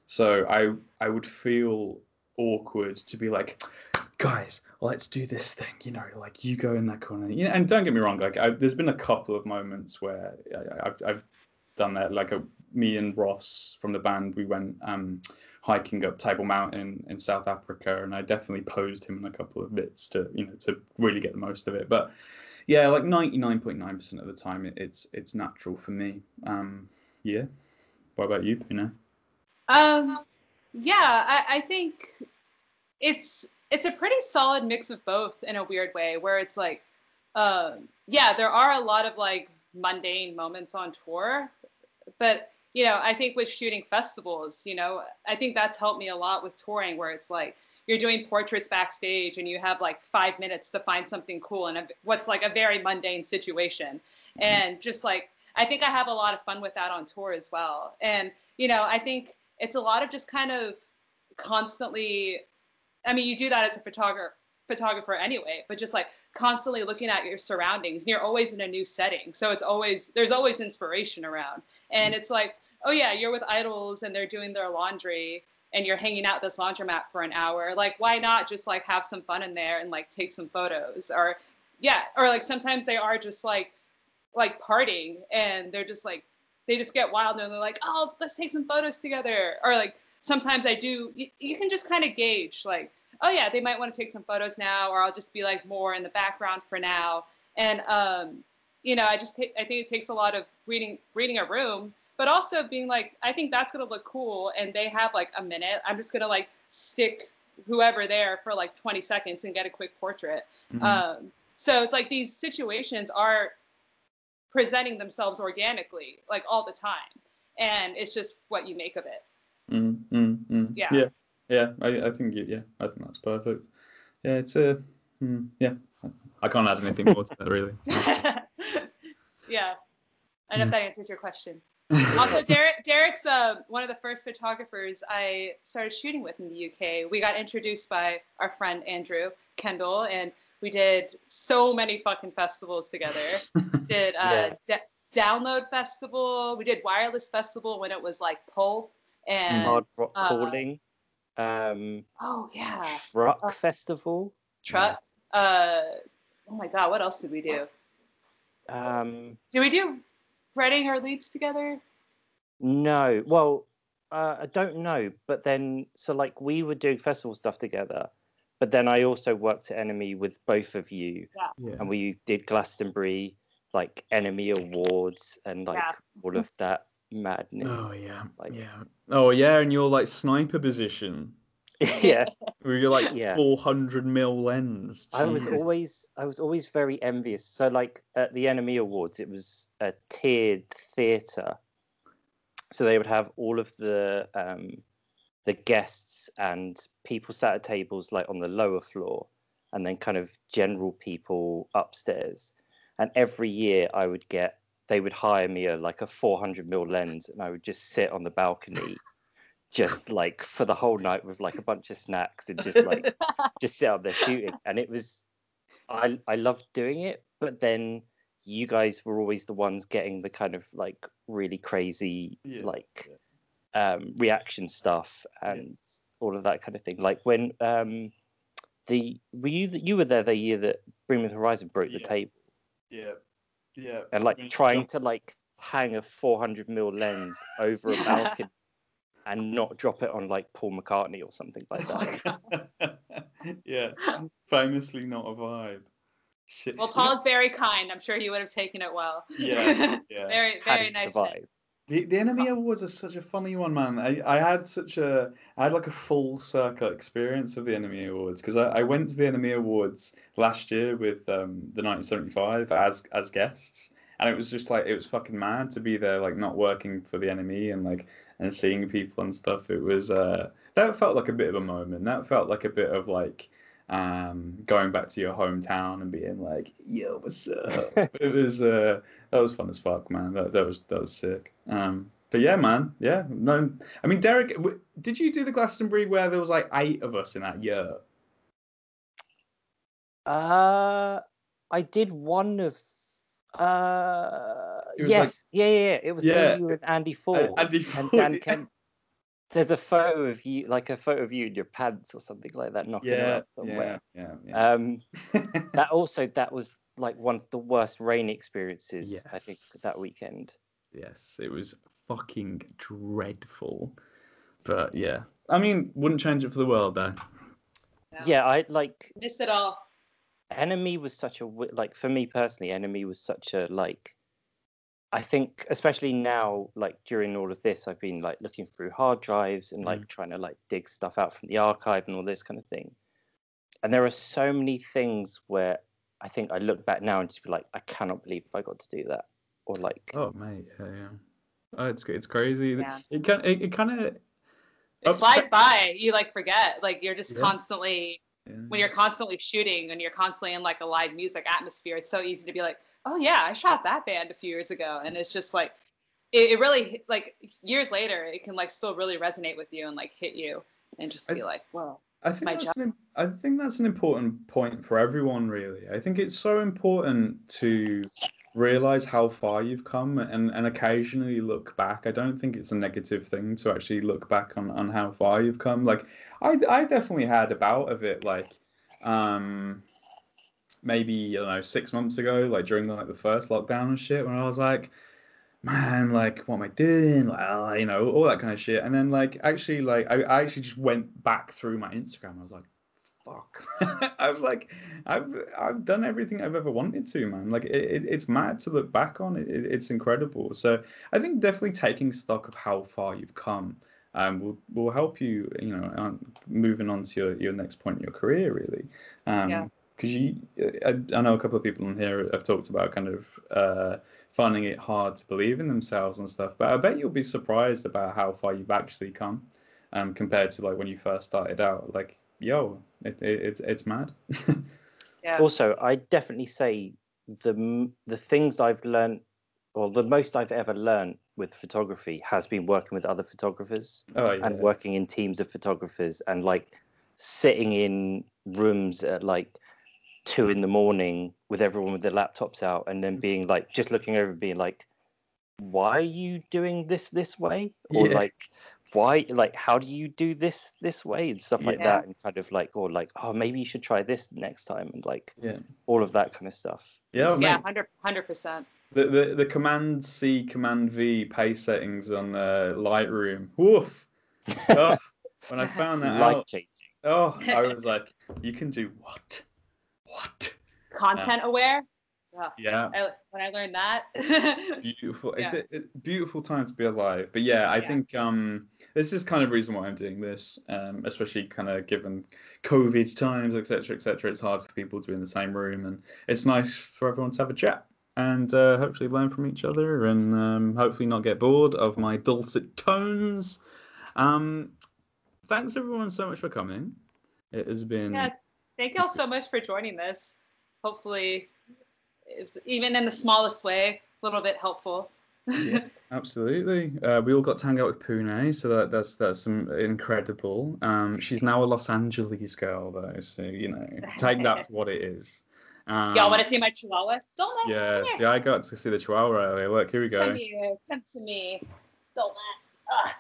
so I I would feel awkward to be like, guys, let's do this thing, you know, like you go in that corner, you know, and don't get me wrong, like I, there's been a couple of moments where I, I've, I've done that, like a, me and Ross from the band, we went um, hiking up Table Mountain in South Africa, and I definitely posed him in a couple of bits to, you know, to really get the most of it. But yeah, like ninety-nine point nine percent of the time, it, it's it's natural for me. Um, yeah, what about you, Pooneh? Um, yeah, I, I think it's... it's a pretty solid mix of both in a weird way, where it's like, uh, yeah, there are a lot of like mundane moments on tour, but, you know, I think with shooting festivals, you know, I think that's helped me a lot with touring, where it's like, you're doing portraits backstage and you have like five minutes to find something cool in a, what's like a very mundane situation. Mm-hmm. And just like, I think I have a lot of fun with that on tour as well. And, you know, I think it's a lot of just kind of constantly, I mean, you do that as a photographer photographer anyway, but just like constantly looking at your surroundings, and you're always in a new setting. So it's always, there's always inspiration around. And it's like, oh yeah, you're with idols and they're doing their laundry and you're hanging out this laundromat for an hour. Like, why not just like have some fun in there and like take some photos? Or yeah, or like sometimes they are just like, like partying and they're just like, they just get wild and they're like, oh, let's take some photos together. Or like, sometimes I do, you, you can just kind of gauge like, oh yeah, they might want to take some photos now, or I'll just be like more in the background for now. And, um, you know, I just, t- I think it takes a lot of reading, reading a room, but also being like, I think that's going to look cool. And they have like a minute, I'm just going to like stick whoever there for like twenty seconds and get a quick portrait. Mm-hmm. Um, so it's like these situations are presenting themselves organically, like all the time. And it's just what you make of it. Mm-hmm. Mm-hmm. Yeah. Yeah. Yeah, I, I think you, yeah, I think that's perfect. Yeah, it's a mm, yeah. I can't add anything more to that, really. Yeah, I don't know if that answers your question. Also, Derek, Derek's uh, one of the first photographers I started shooting with in the U K. We got introduced by our friend Andrew Kendall, and we did so many fucking festivals together. Did uh, yeah. d- Download Festival. We did Wireless Festival when it was like Pulp and Hard Rock uh, Calling. Um, oh yeah, Truck uh, Festival. Truck. Yeah. Uh, oh my God, what else did we do? Um, did we do Reading or Leeds together? No. Well, uh, I don't know. But then, so like we were doing festival stuff together. But then I also worked at N M E with both of you, yeah. Yeah. And we did Glastonbury, like N M E Awards, and like yeah. all of that. Madness. Oh yeah, like, yeah. Oh yeah, and you're like sniper position. Yeah, where you're like yeah. four hundred mil lens. Jeez. I was always, I was always very envious. So like at the N M E Awards, it was a tiered theatre, so they would have all of the um, the guests and people sat at tables like on the lower floor, and then kind of general people upstairs. And every year, I would get. They would hire me a like a four hundred mil lens, and I would just sit on the balcony, just like for the whole night with like a bunch of snacks and just like just sit up there shooting. And it was, I I loved doing it, but then you guys were always the ones getting the kind of like really crazy yeah. like yeah. um, reaction stuff and yeah. all of that kind of thing. Like when um, the were you you were there the year that Bring Me the Horizon broke yeah. the table. Yeah. Yeah, and like trying to like hang a four hundred mil lens over a balcony and not drop it on like Paul McCartney or something like that. Yeah, famously not a vibe. Shit. Well, Paul's very kind. I'm sure he would have taken it well. Yeah, yeah. Very, very nice. The, the N M E Awards are such a funny one, man. I, I had such a, I had like a full circle experience of the N M E Awards, because I, I went to the N M E Awards last year with um, the nineteen seventy-five as as guests, and it was just like, it was fucking mad to be there, like not working for the N M E and like and seeing people and stuff. It was uh, that felt like a bit of a moment. That felt like a bit of like um, going back to your hometown and being like, yo, what's up? It was. Uh, That was fun as fuck, man. That that was that was sick. Um, but yeah, man. Yeah, no. I mean, Derek, w- did you do the Glastonbury where there was like eight of us in that year? Uh, I did one of. Uh, yes, like, yeah, yeah, yeah. It was yeah. you and Andy Ford. Uh, Andy Ford. And Dan Kemp. There's a photo of you, like a photo of you in your pants or something like that, knocking yeah, out somewhere. Yeah, yeah, yeah. Um, that also that was. Like one of the worst rain experiences, yes. I think, that weekend. Yes, it was fucking dreadful. But yeah, I mean, wouldn't change it for the world, though. Yeah, yeah I like missed it all. N M E was such a like for me personally. N M E was such a like. I think, especially now, like during all of this, I've been like looking through hard drives and like mm. trying to like dig stuff out from the archive and all this kind of thing. And there are so many things where. I think I look back now and just be like, I cannot believe I got to do that, or like. Oh mate, yeah, yeah. Oh, it's it's crazy. Yeah. It can it, it kind of. It flies by. You like forget, like you're just yeah. constantly yeah. when you're constantly shooting and you're constantly in like a live music atmosphere. It's so easy to be like, oh yeah, I shot that band a few years ago, and it's just like, it, it really like years later, it can like still really resonate with you and like hit you and just be I, like, whoa. I think, that's an, I think that's an important point for everyone, really. I think it's so important to realize how far you've come and, and occasionally look back. I don't think it's a negative thing to actually look back on, on how far you've come. Like, I, I definitely had a bout of it, like, um, maybe, I don't know, six months ago, like, during, like, the first lockdown and shit, when I was like, man, like, what am I doing? Like, you know, all that kind of shit. And then, like, actually, like, I, I actually just went back through my Instagram. I was like, fuck. I'm like, I've I've done everything I've ever wanted to, man. Like, it, it, it's mad to look back on. It, it, it's incredible. So I think definitely taking stock of how far you've come um, will will help you, you know, um, moving on to your, your next point in your career, really. Um, yeah. Because you, I, I know a couple of people in here have talked about kind of uh, finding it hard to believe in themselves and stuff, but I bet you'll be surprised about how far you've actually come um, compared to like when you first started out. Like, yo, it, it, it's it's mad. Yeah. Also, I definitely say the the things I've learned, or the most I've ever learned with photography, has been working with other photographers oh, yeah. and working in teams of photographers and like sitting in rooms at like two in the morning with everyone with their laptops out, and then being like, just looking over and being like, why are you doing this this way? Or yeah. like, why, like, how do you do this this way? And stuff like yeah. that. And kind of like, or like, oh, maybe you should try this next time. And like, yeah. all of that kind of stuff. Yeah, I mean, yeah, one hundred percent. The, the, the Command C, Command V pace settings on uh, Lightroom. Woof. Oh, when I found that out. Life changing. Oh, I was like, you can do what? What? Content yeah. aware? Oh, yeah. I, when I learned that. Beautiful. It's yeah. a, a beautiful time to be alive. But yeah, I yeah. think um, this is kind of the reason why I'm doing this, um, especially kind of given COVID times, et cetera, et cetera. It's hard for people to be in the same room, and it's nice for everyone to have a chat and uh, hopefully learn from each other and um, hopefully not get bored of my dulcet tones. Um, thanks, everyone, so much for coming. It has been... Yeah. Thank you all so much for joining this. Hopefully, it's, even in the smallest way, a little bit helpful. Yeah, absolutely. Uh, we all got to hang out with Pooneh, so that, that's that's some incredible. Um, she's now a Los Angeles girl, though, so, you know, take that for what it is. Um, Y'all want to see my chihuahua? Don't let yeah, me. Yeah, see, I got to see the chihuahua earlier. Look, here we go. Come here. Come to me. Don't let.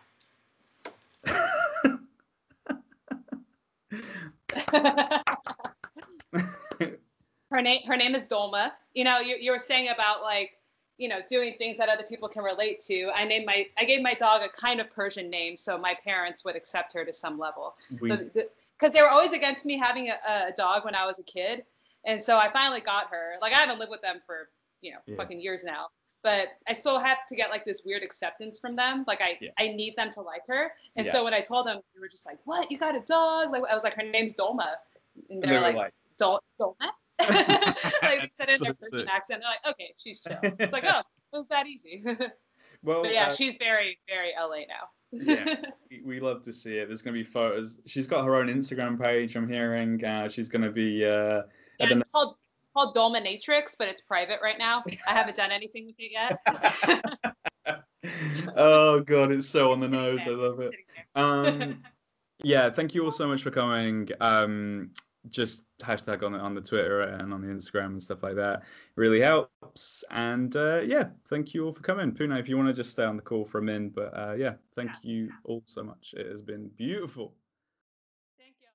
her name her name is Dolma. You know, you, you were saying about like, you know, doing things that other people can relate to. I named my I gave my dog a kind of Persian name so my parents would accept her to some level, because so, the, they were always against me having a, a dog when I was a kid, And so I finally got her. Like, I haven't lived with them for, you know, yeah. fucking years now. But I still have to get, like, this weird acceptance from them. Like, I, yeah. I need them to like her. And yeah. so when I told them, they were just like, what? You got a dog? Like, I was like, her name's Dolma. And they're, and they're like, like Dol Dolma? Like, they said so in their Persian accent. They're like, okay, she's chill. It's like, oh, it was that easy. Well, but yeah, uh, she's very, very L A now. Yeah, we love to see it. There's going to be photos. She's got her own Instagram page, I'm hearing. Uh, she's going to be... Uh, yeah, it's called, it's called Dominatrix, but it's private right now. I haven't done anything with it yet. Oh, God, it's so on the nose. There. I love it. Um, yeah, thank you all so much for coming. Um, just hashtag on, on the Twitter and on the Instagram and stuff like that. It really helps. And, uh, yeah, thank you all for coming. Pooneh, if you want to just stay on the call for a minute. But, uh, yeah, thank yeah. you all so much. It has been beautiful.